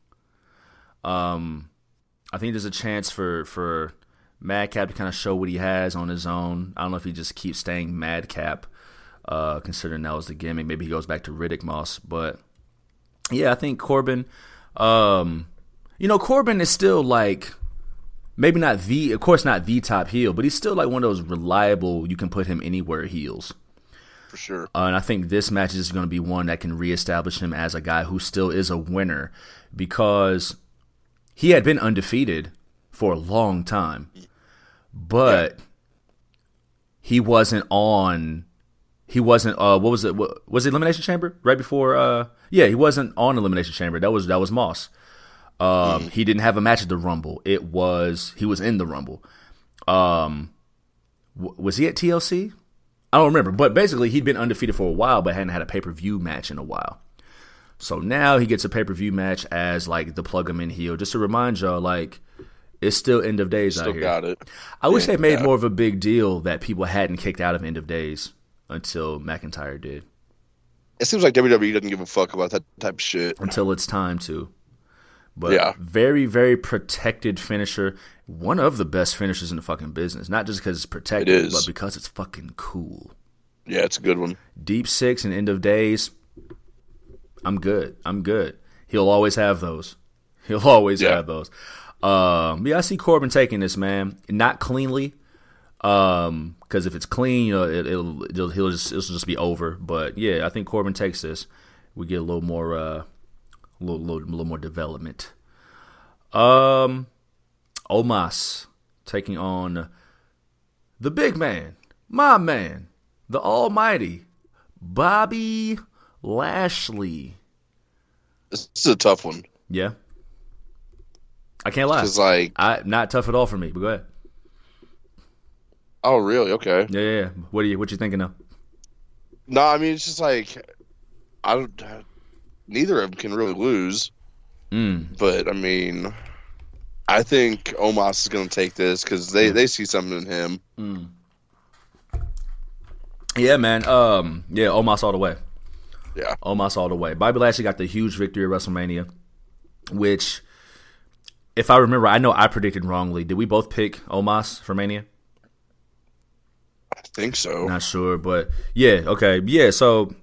I think there's a chance for Madcap to kind of show what he has on his own. I don't know if he just keeps staying Madcap, considering that was the gimmick. Maybe he goes back to Riddick Moss. But, yeah, I think Corbin... Corbin is still like... Maybe not the, of course, not the top heel, but he's still like one of those reliable, you can put him anywhere heels. For sure. And I think this match is going to be one that can reestablish him as a guy who still is a winner, because he had been undefeated for a long time, but he wasn't on. He wasn't. What was it? Was it Elimination Chamber right before? Yeah, he wasn't on Elimination Chamber. That was Moss. He didn't have a match at the Rumble. He was in the Rumble. Was he at TLC? I don't remember. But basically, he'd been undefeated for a while, but hadn't had a pay-per-view match in a while. So now he gets a pay-per-view match as like the plug-him-in heel. Just to remind y'all, like, it's still End of Days out here. Got it. I wish they made more of a big deal that people hadn't kicked out of End of Days until McIntyre did. It seems like WWE doesn't give a fuck about that type of shit until it's time to. But very, very protected finisher. One of the best finishers in the fucking business. Not just because it's protected, but because it's fucking cool. Yeah, it's a good one. Deep six and End of Days. I'm good. He'll always have those. I see Corbin taking this, man. Not cleanly. Because if it's clean, you know, it'll just be over. But yeah, I think Corbin takes this. We get a little more. A little more development. Omos taking on the big man, my man, the almighty, Bobby Lashley. This is a tough one. Yeah. I can't lie. It's like... not tough at all for me, but go ahead. Oh, really? Okay. Yeah. What you thinking of? No, I mean, it's just like... Neither of them can really lose. But, I mean, I think Omos is going to take this because they see something in him. Yeah, man. Yeah, Omos all the way. Yeah. Omos all the way. Bobby Lashley got the huge victory at WrestleMania, which, if I remember, I know I predicted wrongly. Did we both pick Omos for Mania? I think so. Not sure, but yeah, okay. Yeah, so...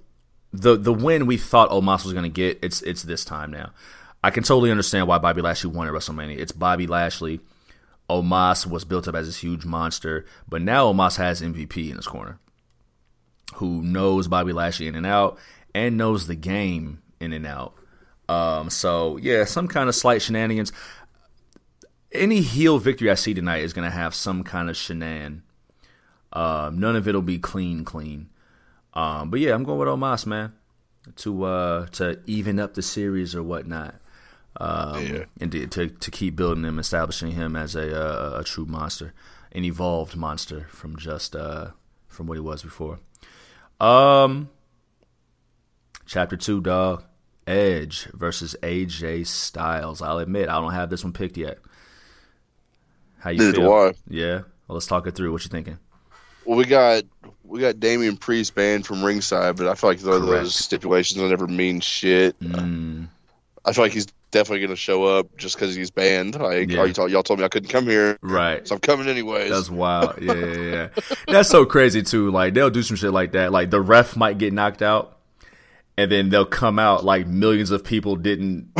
The win we thought Omos was going to get, it's this time now. I can totally understand why Bobby Lashley won at WrestleMania. It's Bobby Lashley. Omos was built up as this huge monster, but now Omos has MVP in his corner, who knows Bobby Lashley in and out and knows the game in and out. So, yeah, some kind of slight shenanigans. Any heel victory I see tonight is going to have some kind of shenan. None of it will be clean. But yeah, I'm going with Omos, man, to even up the series or whatnot, and to keep building him, establishing him as a true monster, an evolved monster from just from what he was before. Chapter 2, dog. Edge versus AJ Styles. I'll admit I don't have this one picked yet. How you feel? Yeah, well, let's talk it through. What you thinking? Well, we got Damian Priest banned from ringside, but I feel like those stipulations will never mean shit. Mm. I feel like he's definitely going to show up just because he's banned. Like, yeah. Y'all told me I couldn't come here, right? So I'm coming anyways. That's wild. Yeah. That's so crazy too. Like, they'll do some shit like that. Like, the ref might get knocked out, and then they'll come out like millions of people didn't.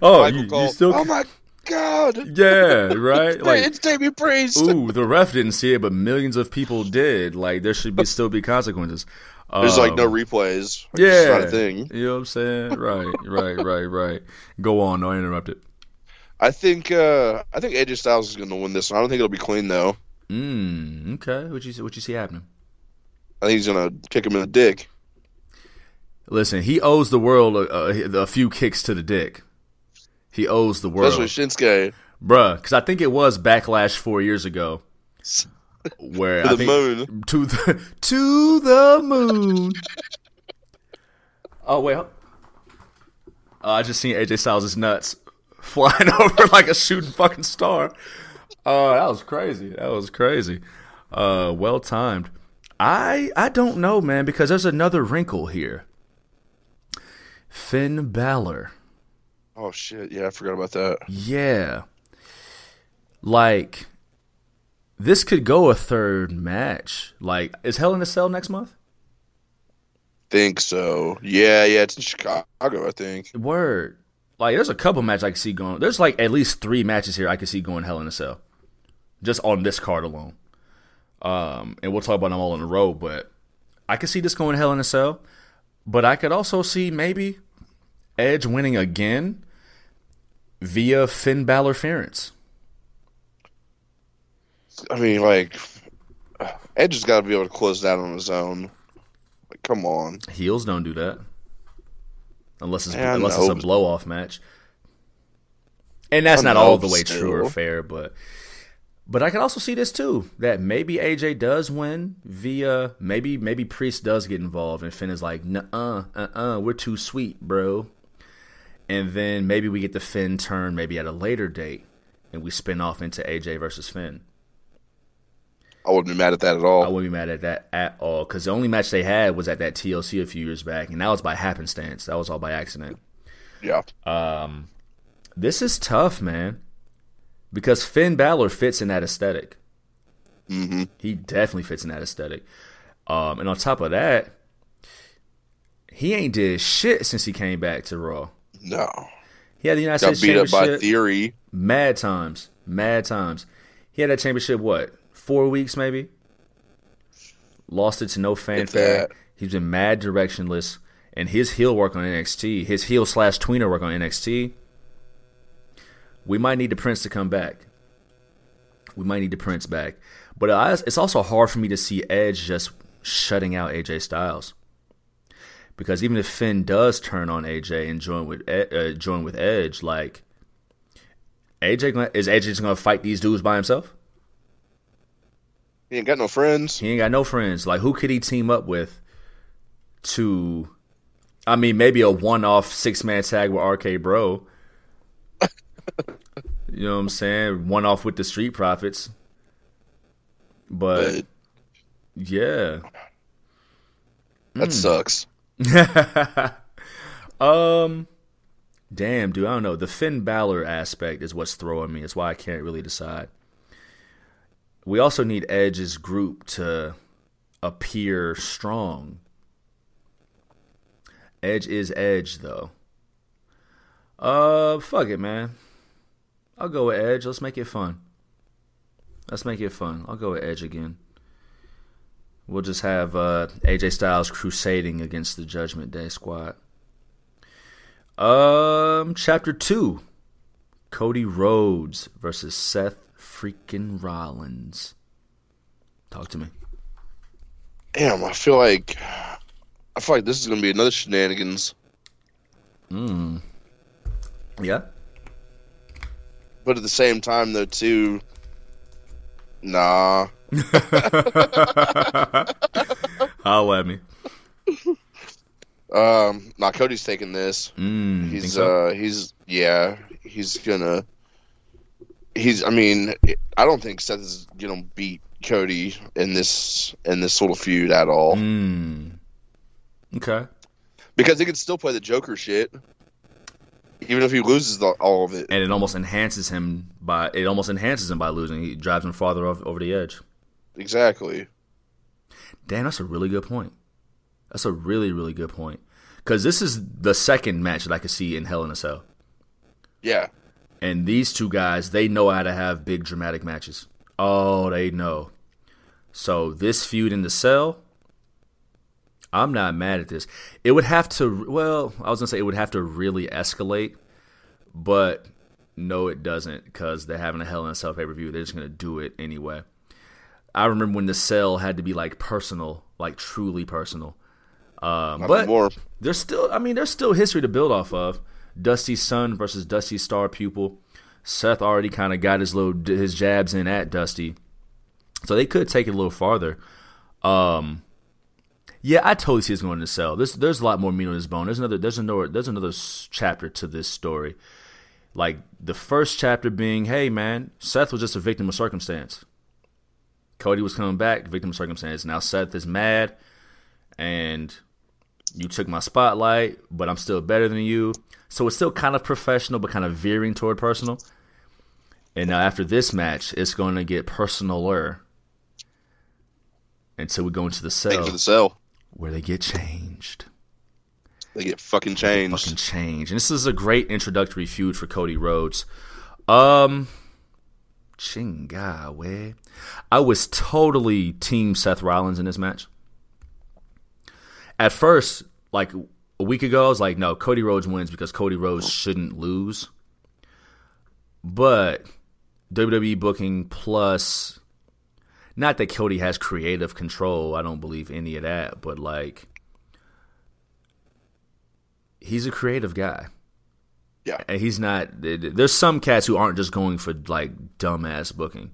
You still? Oh my God. Yeah, right? Like, it's Damian Priest. Ooh, the ref didn't see it, but millions of people did. Like, there should still be consequences. There's like no replays. Yeah. It's not a thing. You know what I'm saying? Right. Go on. No, I interrupted. I think AJ Styles is going to win this one. I don't think it'll be clean, though. Okay. What you see happening? I think he's going to kick him in the dick. Listen, he owes the world a few kicks to the dick. He owes the world. Especially Shinsuke. Bruh, because I think it was Backlash 4 years ago. Where moon. To the moon. Oh, wait. I just seen AJ Styles' nuts flying over like a shooting fucking star. That was crazy. Well timed. I don't know, man, because there's another wrinkle here. Finn Balor. Oh, shit. Yeah, I forgot about that. Yeah. Like, this could go a third match. Like, is Hell in a Cell next month? Think so. Yeah, it's in Chicago, I think. Word. Like, there's a couple matches I can see going. There's, like, at least three matches here I can see going Hell in a Cell. Just on this card alone. And we'll talk about them all in a row, but I could see this going Hell in a Cell. But I could also see maybe Edge winning again via Finn Balor interference. I mean, like, Edge has got to be able to close that on his own. Like, come on. Heels don't do that. Unless it's a blow-off match. And that's not all the way true or fair, but I can also see this, too, that maybe AJ does win via maybe Priest does get involved, and Finn is like, we're too sweet, bro. And then maybe we get the Finn turn maybe at a later date, and we spin off into AJ versus Finn. I wouldn't be mad at that at all, because the only match they had was at that TLC a few years back, and that was by happenstance. That was all by accident. Yeah. This is tough, man, because Finn Balor fits in that aesthetic. Mm-hmm. He definitely fits in that aesthetic. And on top of that, he ain't did shit since he came back to Raw. No. He had the United States Championship. Got beat up by Theory. Mad times. He had that championship, what? 4 weeks, maybe. Lost it to no fanfare. He's been mad directionless. And his heel work on NXT, his heel/tweener work on NXT, we might need the Prince to come back. We might need the Prince back. But it's also hard for me to see Edge just shutting out AJ Styles. Because even if Finn does turn on AJ and join with Edge, like, is AJ just going to fight these dudes by himself? He ain't got no friends. Like, who could he team up with to, I mean, maybe a one-off six-man tag with RK Bro. You know what I'm saying? One-off with the Street Profits. But yeah. That sucks. Damn, dude, I don't know. The Finn Balor aspect is what's throwing me. It's why I can't really decide. We also need Edge's group to appear strong. Edge is Edge, though. Fuck it, man. I'll go with Edge. Let's make it fun. I'll go with Edge again. We'll just have AJ Styles crusading against the Judgment Day squad. Chapter 2. Cody Rhodes versus Seth freaking Rollins. Talk to me. Damn, I feel like this is gonna be another shenanigans. Yeah. But at the same time, though, too. Nah. Holla at me. Cody's taking this. He's gonna. I mean, I don't think Seth is going to beat Cody in this little feud at all. Mm. Okay. Because he can still play the Joker shit, even if he loses all of it. And it almost enhances him by losing. He drives him farther over the edge. Exactly. Damn, that's a really good point. That's a really, really good point. Because this is the second match that I could see in Hell in a Cell. Yeah. And these two guys, they know how to have big dramatic matches. Oh, they know. So this feud in the cell, I'm not mad at this. It would have to, well, I was going to say it would have to really escalate, but no, it doesn't, because they're having a Hell in a Cell pay-per-view. They're just going to do it anyway. I remember when the cell had to be like personal, like truly personal. But there's still, history to build off of. Dusty's son versus Dusty's star pupil. Seth already kind of got his jabs in at Dusty, so they could take it a little farther. Yeah, I totally see it's going to sell. There's a lot more meat on this bone. There's another chapter to this story. Like the first chapter being, hey man, Seth was just a victim of circumstance. Cody was coming back, victim of circumstance. Now Seth is mad, and you took my spotlight, but I'm still better than you. So it's still kind of professional, but kind of veering toward personal. And now after this match, it's going to get personaler until we go into the cell. Into the cell. Where they get changed. They get fucking changed. And this is a great introductory feud for Cody Rhodes. Chingawe. I was totally team Seth Rollins in this match. At first, like a week ago, I was like, no, Cody Rhodes wins because Cody Rhodes shouldn't lose. But WWE booking plus, not that Cody has creative control. I don't believe any of that. But, like, he's a creative guy. Yeah. And he's not – there's some cats who aren't just going for, like, dumbass booking.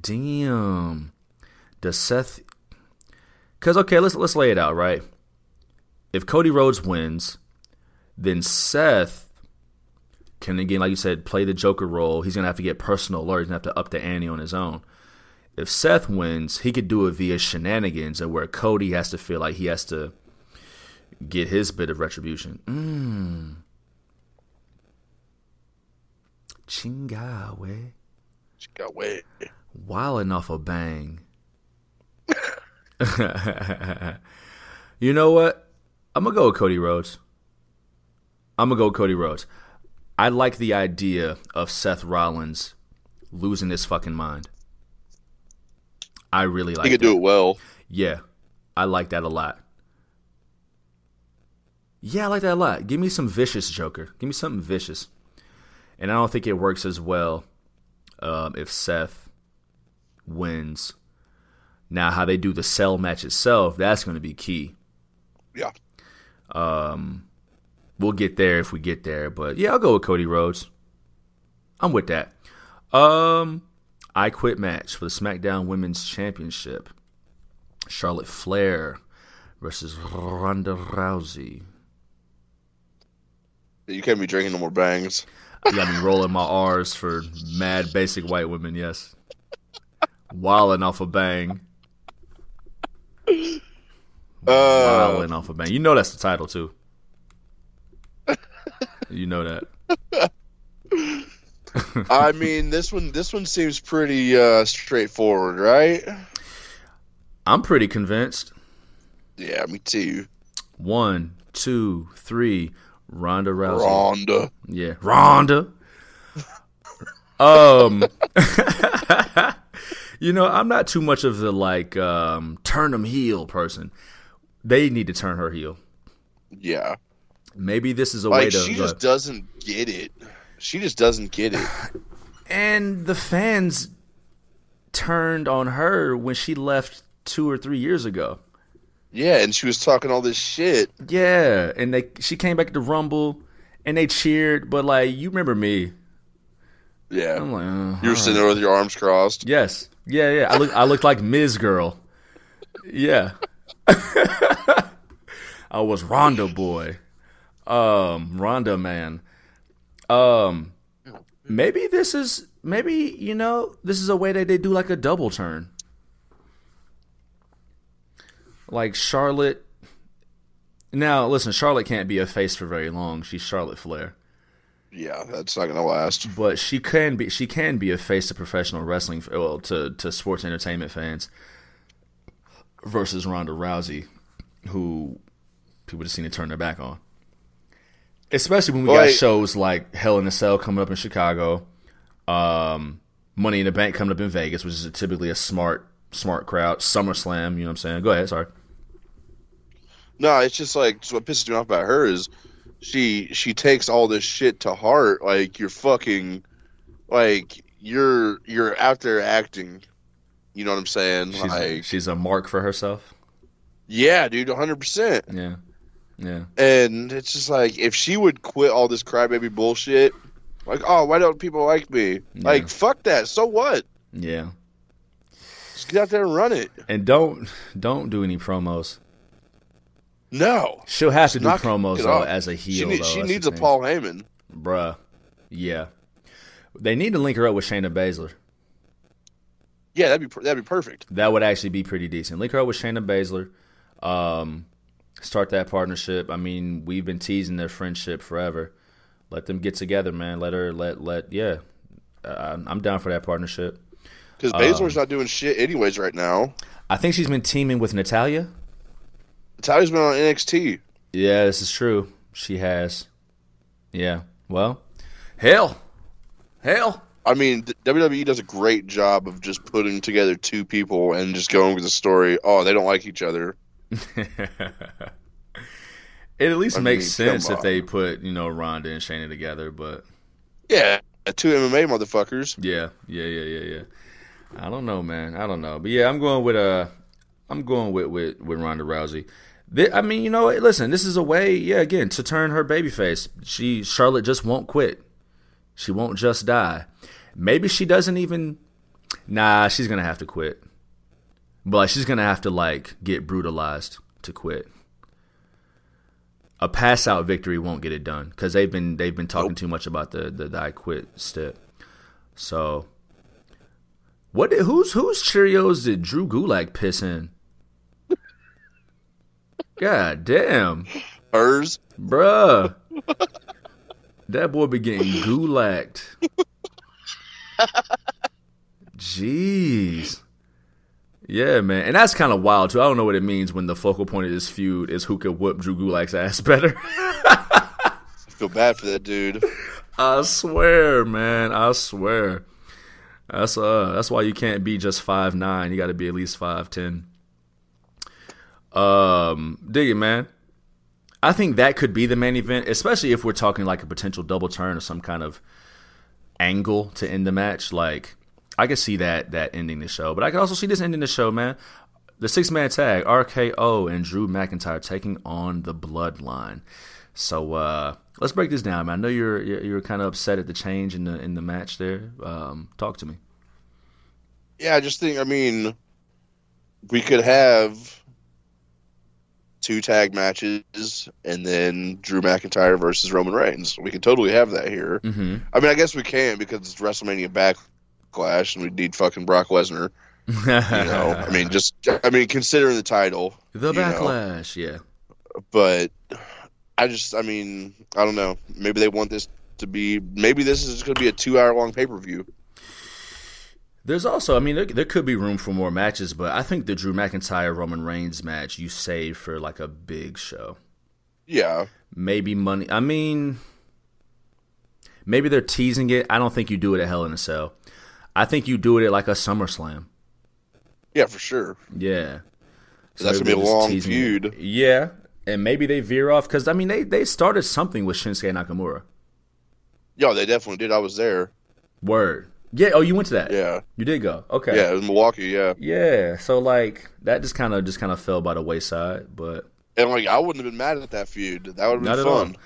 Damn. Does Seth – because, okay, let's lay it out, right? If Cody Rhodes wins, then Seth can, again, like you said, play the Joker role. He's going to have to get personal, or he's going to have to up the ante on his own. If Seth wins, he could do it via shenanigans, and where Cody has to feel like he has to get his bit of retribution. Chingawe. Wilding off a bang. You know what? I'm going to go with Cody Rhodes. I like the idea of Seth Rollins losing his fucking mind. I really like that. He could do it well. Yeah. I like that a lot. Give me some vicious Joker. Give me something vicious. And I don't think it works as well if Seth wins. Now, how they do the cell match itself, that's going to be key. Yeah. We'll get there if we get there. But, yeah, I'll go with Cody Rhodes. I'm with that. I Quit match for the SmackDown Women's Championship. Charlotte Flair versus Ronda Rousey. You can't be drinking no more bangs. You got me rolling my R's for mad basic white women, yes. Wilding off a bang. You know that's the title too. You know that. I mean, this one seems pretty straightforward, right? I'm pretty convinced. Yeah, me too. 1, 2, 3. Ronda Rousey. Ronda. Yeah, Ronda. You know, I'm not too much of the, like, turn them heel person. They need to turn her heel. Yeah. Maybe this is a way to... she just doesn't get it. And the fans turned on her when she left 2 or 3 years ago. Yeah, and she was talking all this shit. Yeah, and she came back to Rumble, and they cheered, but, like, you remember me. Yeah. I'm like, you were sitting there with your arms crossed. Yes. Yeah. I looked like Ms. Girl. Yeah. I was Ronda Boy. Ronda Man. Maybe this is Maybe, you know, this is a way that they do like a double turn. Like Charlotte. Now, listen, Charlotte can't be a face for very long. She's Charlotte Flair. Yeah, that's not going to last. But she can be a face to professional wrestling, well, to sports entertainment fans, versus Ronda Rousey, who people just seem to turn their back on. Especially when we got shows like Hell in a Cell coming up in Chicago, Money in the Bank coming up in Vegas, which is typically a smart crowd. SummerSlam, you know what I'm saying? Go ahead, sorry. No, it's just like, what pisses me off about her is she takes all this shit to heart. Like, you're fucking, like, you're out there acting. You know what I'm saying? She's a mark for herself. Yeah, dude, 100%. Yeah. Yeah. And it's just like, if she would quit all this crybaby bullshit, like, oh, why don't people like me? Yeah. Like, fuck that. So what? Yeah. Just get out there and run it. And don't do any promos. No. She'll have to do promos though, as a heel. She needs a Paul Heyman. Bruh. Yeah. They need to link her up with Shayna Baszler. Yeah, that'd be perfect. That would actually be pretty decent. Link her up with Shayna Baszler. Start that partnership. I mean, we've been teasing their friendship forever. Let them get together, man. Yeah. I'm down for that partnership. Because Baszler's not doing shit anyways right now. I think she's been teaming with Natalya. Natalya's been on NXT. Yeah, this is true. She has. Yeah. Well, hell. I mean, WWE does a great job of just putting together two people and just going with the story. Oh, they don't like each other. It at least makes sense if they put, you know, Ronda and Shayna together, but yeah, two MMA motherfuckers. Yeah. I don't know, man. But yeah, I'm going with Ronda Rousey. I mean, you know, listen, this is a way, yeah, again, to turn her babyface. Charlotte just won't quit. She won't just die. Maybe she doesn't even. Nah, she's gonna have to quit. But like, she's going to have to like get brutalized to quit. A pass-out victory won't get it done because they've been talking too much about the I quit step. So, whose Cheerios did Drew Gulak piss in? God damn. Hers? Bruh. That boy be getting Gulaked. Jeez. Yeah, man. And that's kind of wild, too. I don't know what it means when the focal point of this feud is who can whoop Drew Gulak's ass better. I feel bad for that dude. I swear, man. That's why you can't be just 5'9". You got to be at least 5'10". Dig it, man. I think that could be the main event, especially if we're talking like a potential double turn or some kind of angle to end the match, like... I could see that ending the show, but I could also see this ending the show, man. The 6-man tag, RKO and Drew McIntyre taking on the Bloodline. So let's break this down, man. I know you're kind of upset at the change in the match there. Talk to me. Yeah, I just think, I mean, we could have two tag matches and then Drew McIntyre versus Roman Reigns. We could totally have that here. Mm-hmm. I mean, I guess we can because it's WrestleMania Backlash, and we need fucking Brock Lesnar. You know, I mean, considering the title, the Backlash, know. Yeah. But I don't know. Maybe they want this to be. Maybe this is going to be a 2-hour-long pay-per-view. There's also, I mean, there could be room for more matches, but I think the Drew McIntyre Roman Reigns match you save for like a big show. Yeah, maybe money. I mean, maybe they're teasing it. I don't think you do it at Hell in a Cell. I think you do it at like a SummerSlam. Yeah, for sure. Yeah. So that's going to be a long feud. It. Yeah. And maybe they veer off because, I mean, they started something with Shinsuke Nakamura. Yeah, they definitely did. I was there. Word. Yeah. Oh, you went to that? Yeah. You did go. Okay. Yeah, it was Milwaukee, yeah. Yeah. So, like, that just kind of fell by the wayside. But and, like, I wouldn't have been mad at that feud. That would have been fun.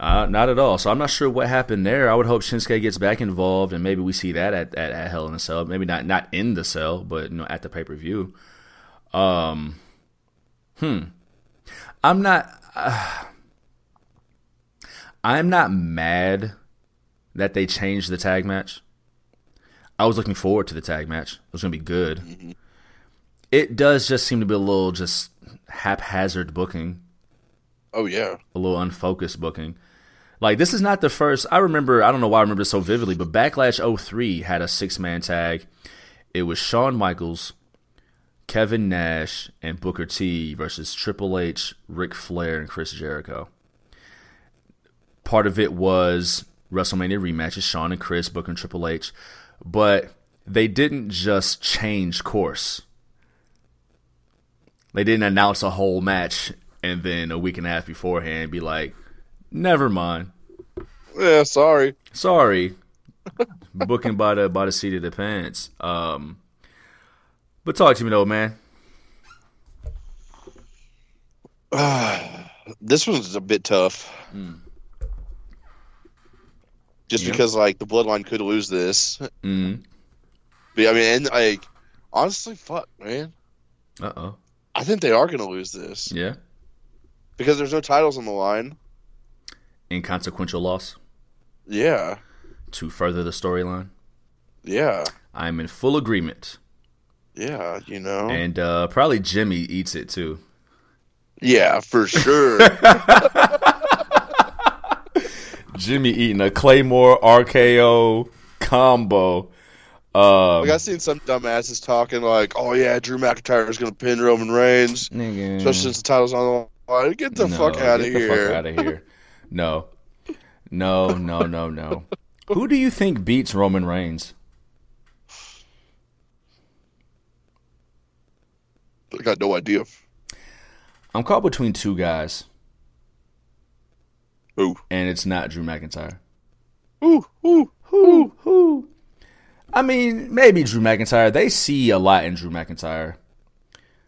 Not at all. So I'm not sure what happened there. I would hope Shinsuke gets back involved, and maybe we see that at Hell in a Cell. Maybe not in the cell, but you know, at the pay-per-view. I'm not mad that they changed the tag match. I was looking forward to the tag match. It was going to be good. Mm-hmm. It does just seem to be a little just haphazard booking. Oh, yeah. A little unfocused booking. Like, this is not the first. I don't know why I remember this so vividly, but Backlash 03 had a six-man tag. It was Shawn Michaels, Kevin Nash, and Booker T versus Triple H, Ric Flair, and Chris Jericho. Part of it was WrestleMania rematches, Shawn and Chris, Booker and Triple H. But they didn't just change course. They didn't announce a whole match and then a week and a half beforehand be like, never mind. Yeah, sorry. Sorry. Booking by the seat of the pants. But talk to me though, man. This one's a bit tough. Mm. Just because, like, the Bloodline could lose this. Mm. But, I mean, and, like, honestly, fuck, man. Uh-oh. I think they are going to lose this. Yeah. Because there's no titles on the line. Inconsequential loss. Yeah. To further the storyline. Yeah. I'm in full agreement. Yeah, you know. And probably Jimmy eats it, too. Yeah, for sure. Jimmy eating a Claymore RKO combo. Like, I've seen some dumbasses talking like, oh, yeah, Drew McIntyre is going to pin Roman Reigns. Nigga. Especially since the title's on the line. Get the fuck out of here. No. Who do you think beats Roman Reigns? I got no idea. I'm caught between two guys. Ooh. And it's not Drew McIntyre. Ooh. I mean, maybe Drew McIntyre. They see a lot in Drew McIntyre.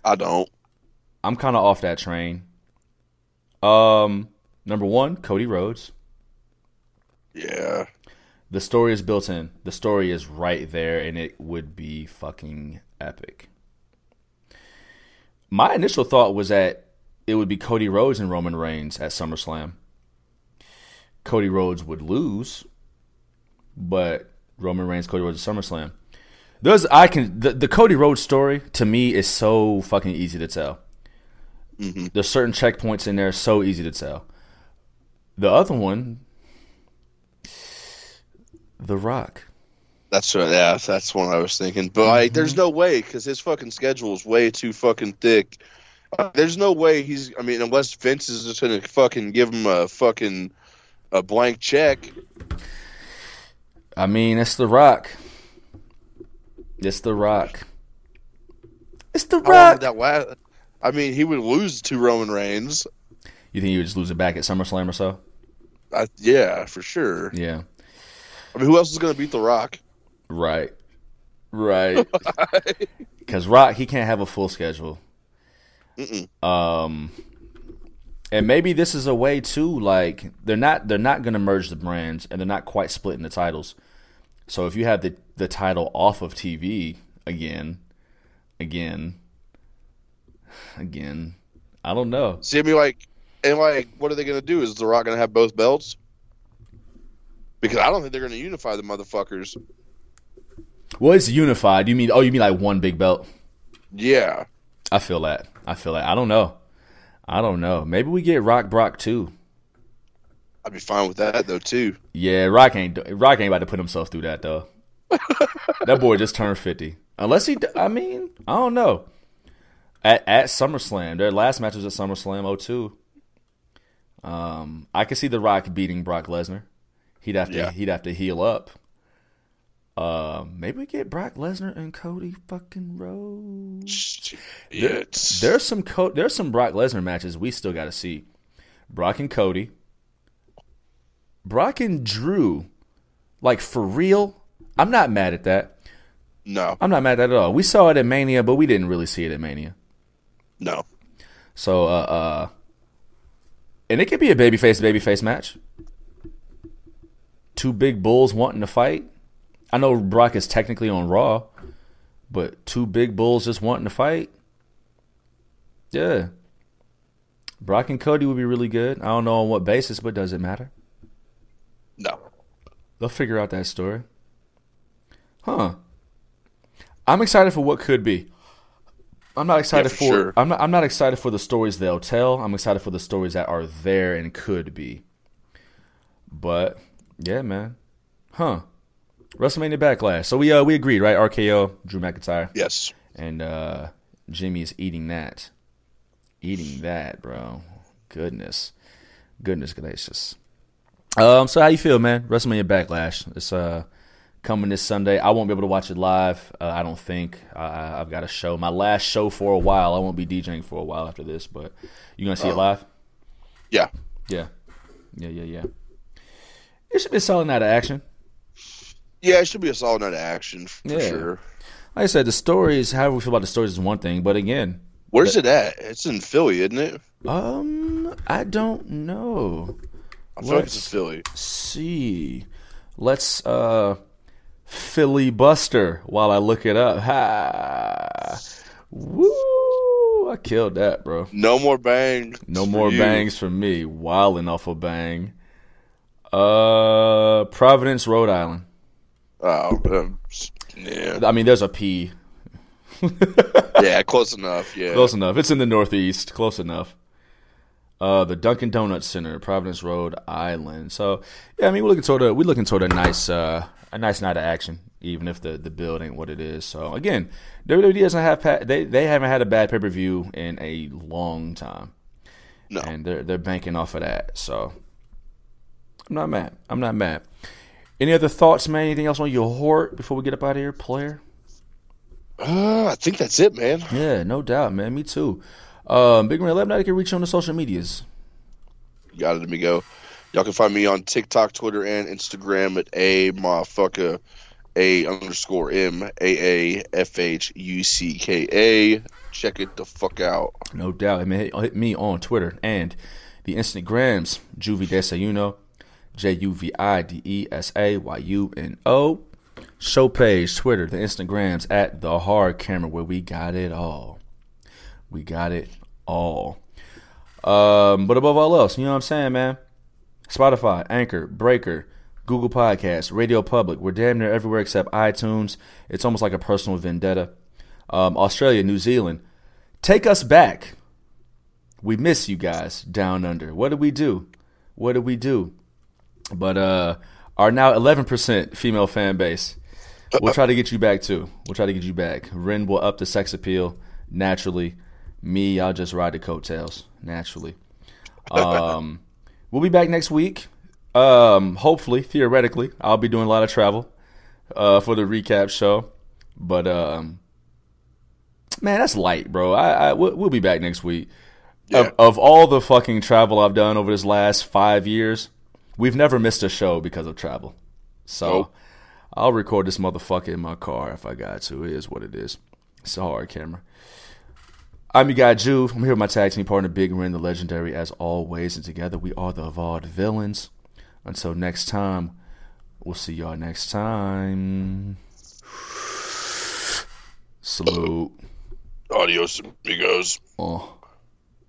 I don't. I'm kind of off that train. Number one, Cody Rhodes. Yeah. The story is built in. The story is right there, and it would be fucking epic. My initial thought was that it would be Cody Rhodes and Roman Reigns at SummerSlam. Cody Rhodes would lose, but Roman Reigns, Cody Rhodes at SummerSlam. The Cody Rhodes story, to me, is so fucking easy to tell. Mm-hmm. There's certain checkpoints in there, so easy to tell. The other one, The Rock. That's right. Yeah, that's one I was thinking. But like, there's no way, because his fucking schedule is way too fucking thick. There's no way he's, I mean, unless Vince is just going to fucking give him a blank check. I mean, it's The Rock. It's The Rock. I mean, he would lose to Roman Reigns. You think he would just lose it back at SummerSlam or so? Yeah, for sure. Yeah. I mean, who else is going to beat The Rock? Right. Because Rock, he can't have a full schedule. Mm-mm. And maybe this is a way too. Like they're not going to merge the brands, and they're not quite splitting the titles. So if you have the title off of TV again, I don't know. See, I mean, like, what are they going to do? Is The Rock going to have both belts? Because I don't think they're going to unify the motherfuckers. Well, it's unified. You mean like one big belt? Yeah. I feel that. I don't know. Maybe we get Rock Brock too. I'd be fine with that though too. Yeah, Rock ain't about to put himself through that though. That boy just turned 50. Unless he, I mean, I don't know. At SummerSlam, their last match was at SummerSlam 02. I could see The Rock beating Brock Lesnar. He'd have to heal up. Maybe we get Brock Lesnar and Cody fucking Rhodes. Yes. There's some Brock Lesnar matches we still got to see. Brock and Cody. Brock and Drew. Like, for real? I'm not mad at that. No. I'm not mad at that at all. We saw it at Mania, but we didn't really see it at Mania. No. So, and it could be a babyface match. Two big bulls wanting to fight. I know Brock is technically on Raw, but two big bulls just wanting to fight. Yeah. Brock and Cody would be really good. I don't know on what basis, but does it matter? No. They'll figure out that story. Huh. I'm excited for what could be. I'm not excited for sure. I'm not excited for the stories they'll tell. I'm excited for the stories that are there and could be. But yeah, man. Huh. WrestleMania Backlash. So we agreed, right? RKO, Drew McIntyre. Yes. And Jimmy is eating that. Eating that, bro. Goodness. Goodness gracious. So how you feel, man? WrestleMania Backlash. It's coming this Sunday. I won't be able to watch it live, I don't think. I've got a show. My last show for a while. I won't be DJing for a while after this, but you going to see it live? Yeah. Yeah. Yeah. It should be a solid night of action. Yeah, it should be a solid night of action for sure. Like I said, the stories, however we feel about the stories is one thing, but again. Where's it at? It's in Philly, isn't it? I don't know. I feel like it's in Philly. See. Let's Philly Buster while I look it up. Ha. Woo. I killed that, bro. No more bang. No more bangs for me. Wilding off a bang. Providence, Rhode Island. Oh, yeah. I mean, there's a P. Yeah, close enough. Yeah, close enough. It's in the Northeast. Close enough. The Dunkin' Donuts Center, Providence, Rhode Island. So, yeah, I mean, we're looking toward a nice night of action, even if the build ain't what it is. So again, WWE doesn't have they haven't had a bad pay-per-view in a long time. No, and they're banking off of that. So I'm not mad. Any other thoughts, man? Anything else on your heart before we get up out of here, player? I think that's it, man. Yeah, no doubt, man. Me too. Big Man Lab Night, I can reach you on the social medias. You got it, amigo. Y'all can find me on TikTok, Twitter, and Instagram at @A_MAAFHUCKA. Check it the fuck out. No doubt. I mean, hit me on Twitter and the Instagrams, Juvidesayuno, JUVIDESAYUNO. Show page, Twitter, the Instagrams at The Hard Camera, where we got it all. We got it all. But above all else, you know what I'm saying, man? Spotify, Anchor, Breaker, Google Podcasts, Radio Public. We're damn near everywhere except iTunes. It's almost like a personal vendetta. Australia, New Zealand. Take us back. We miss you guys down under. What did we do? But our now 11% female fan base. We'll try to get you back, too. Ren will up the sex appeal naturally. Me, I'll just ride the coattails naturally. We'll be back next week. Hopefully, theoretically, I'll be doing a lot of travel for the recap show. But, man, that's light, bro. We'll be back next week. Yeah. Of all the fucking travel I've done over this last 5 years, we've never missed a show because of travel. So I'll record this motherfucker in my car if I got to. It is what it is. It's a hard camera. I'm your guy, Juve. I'm here with my tag team partner, Big Ren, the legendary, as always. And together, we are the Vaudevillains. Until next time, we'll see y'all next time. Salute. Adios, amigos. Oh.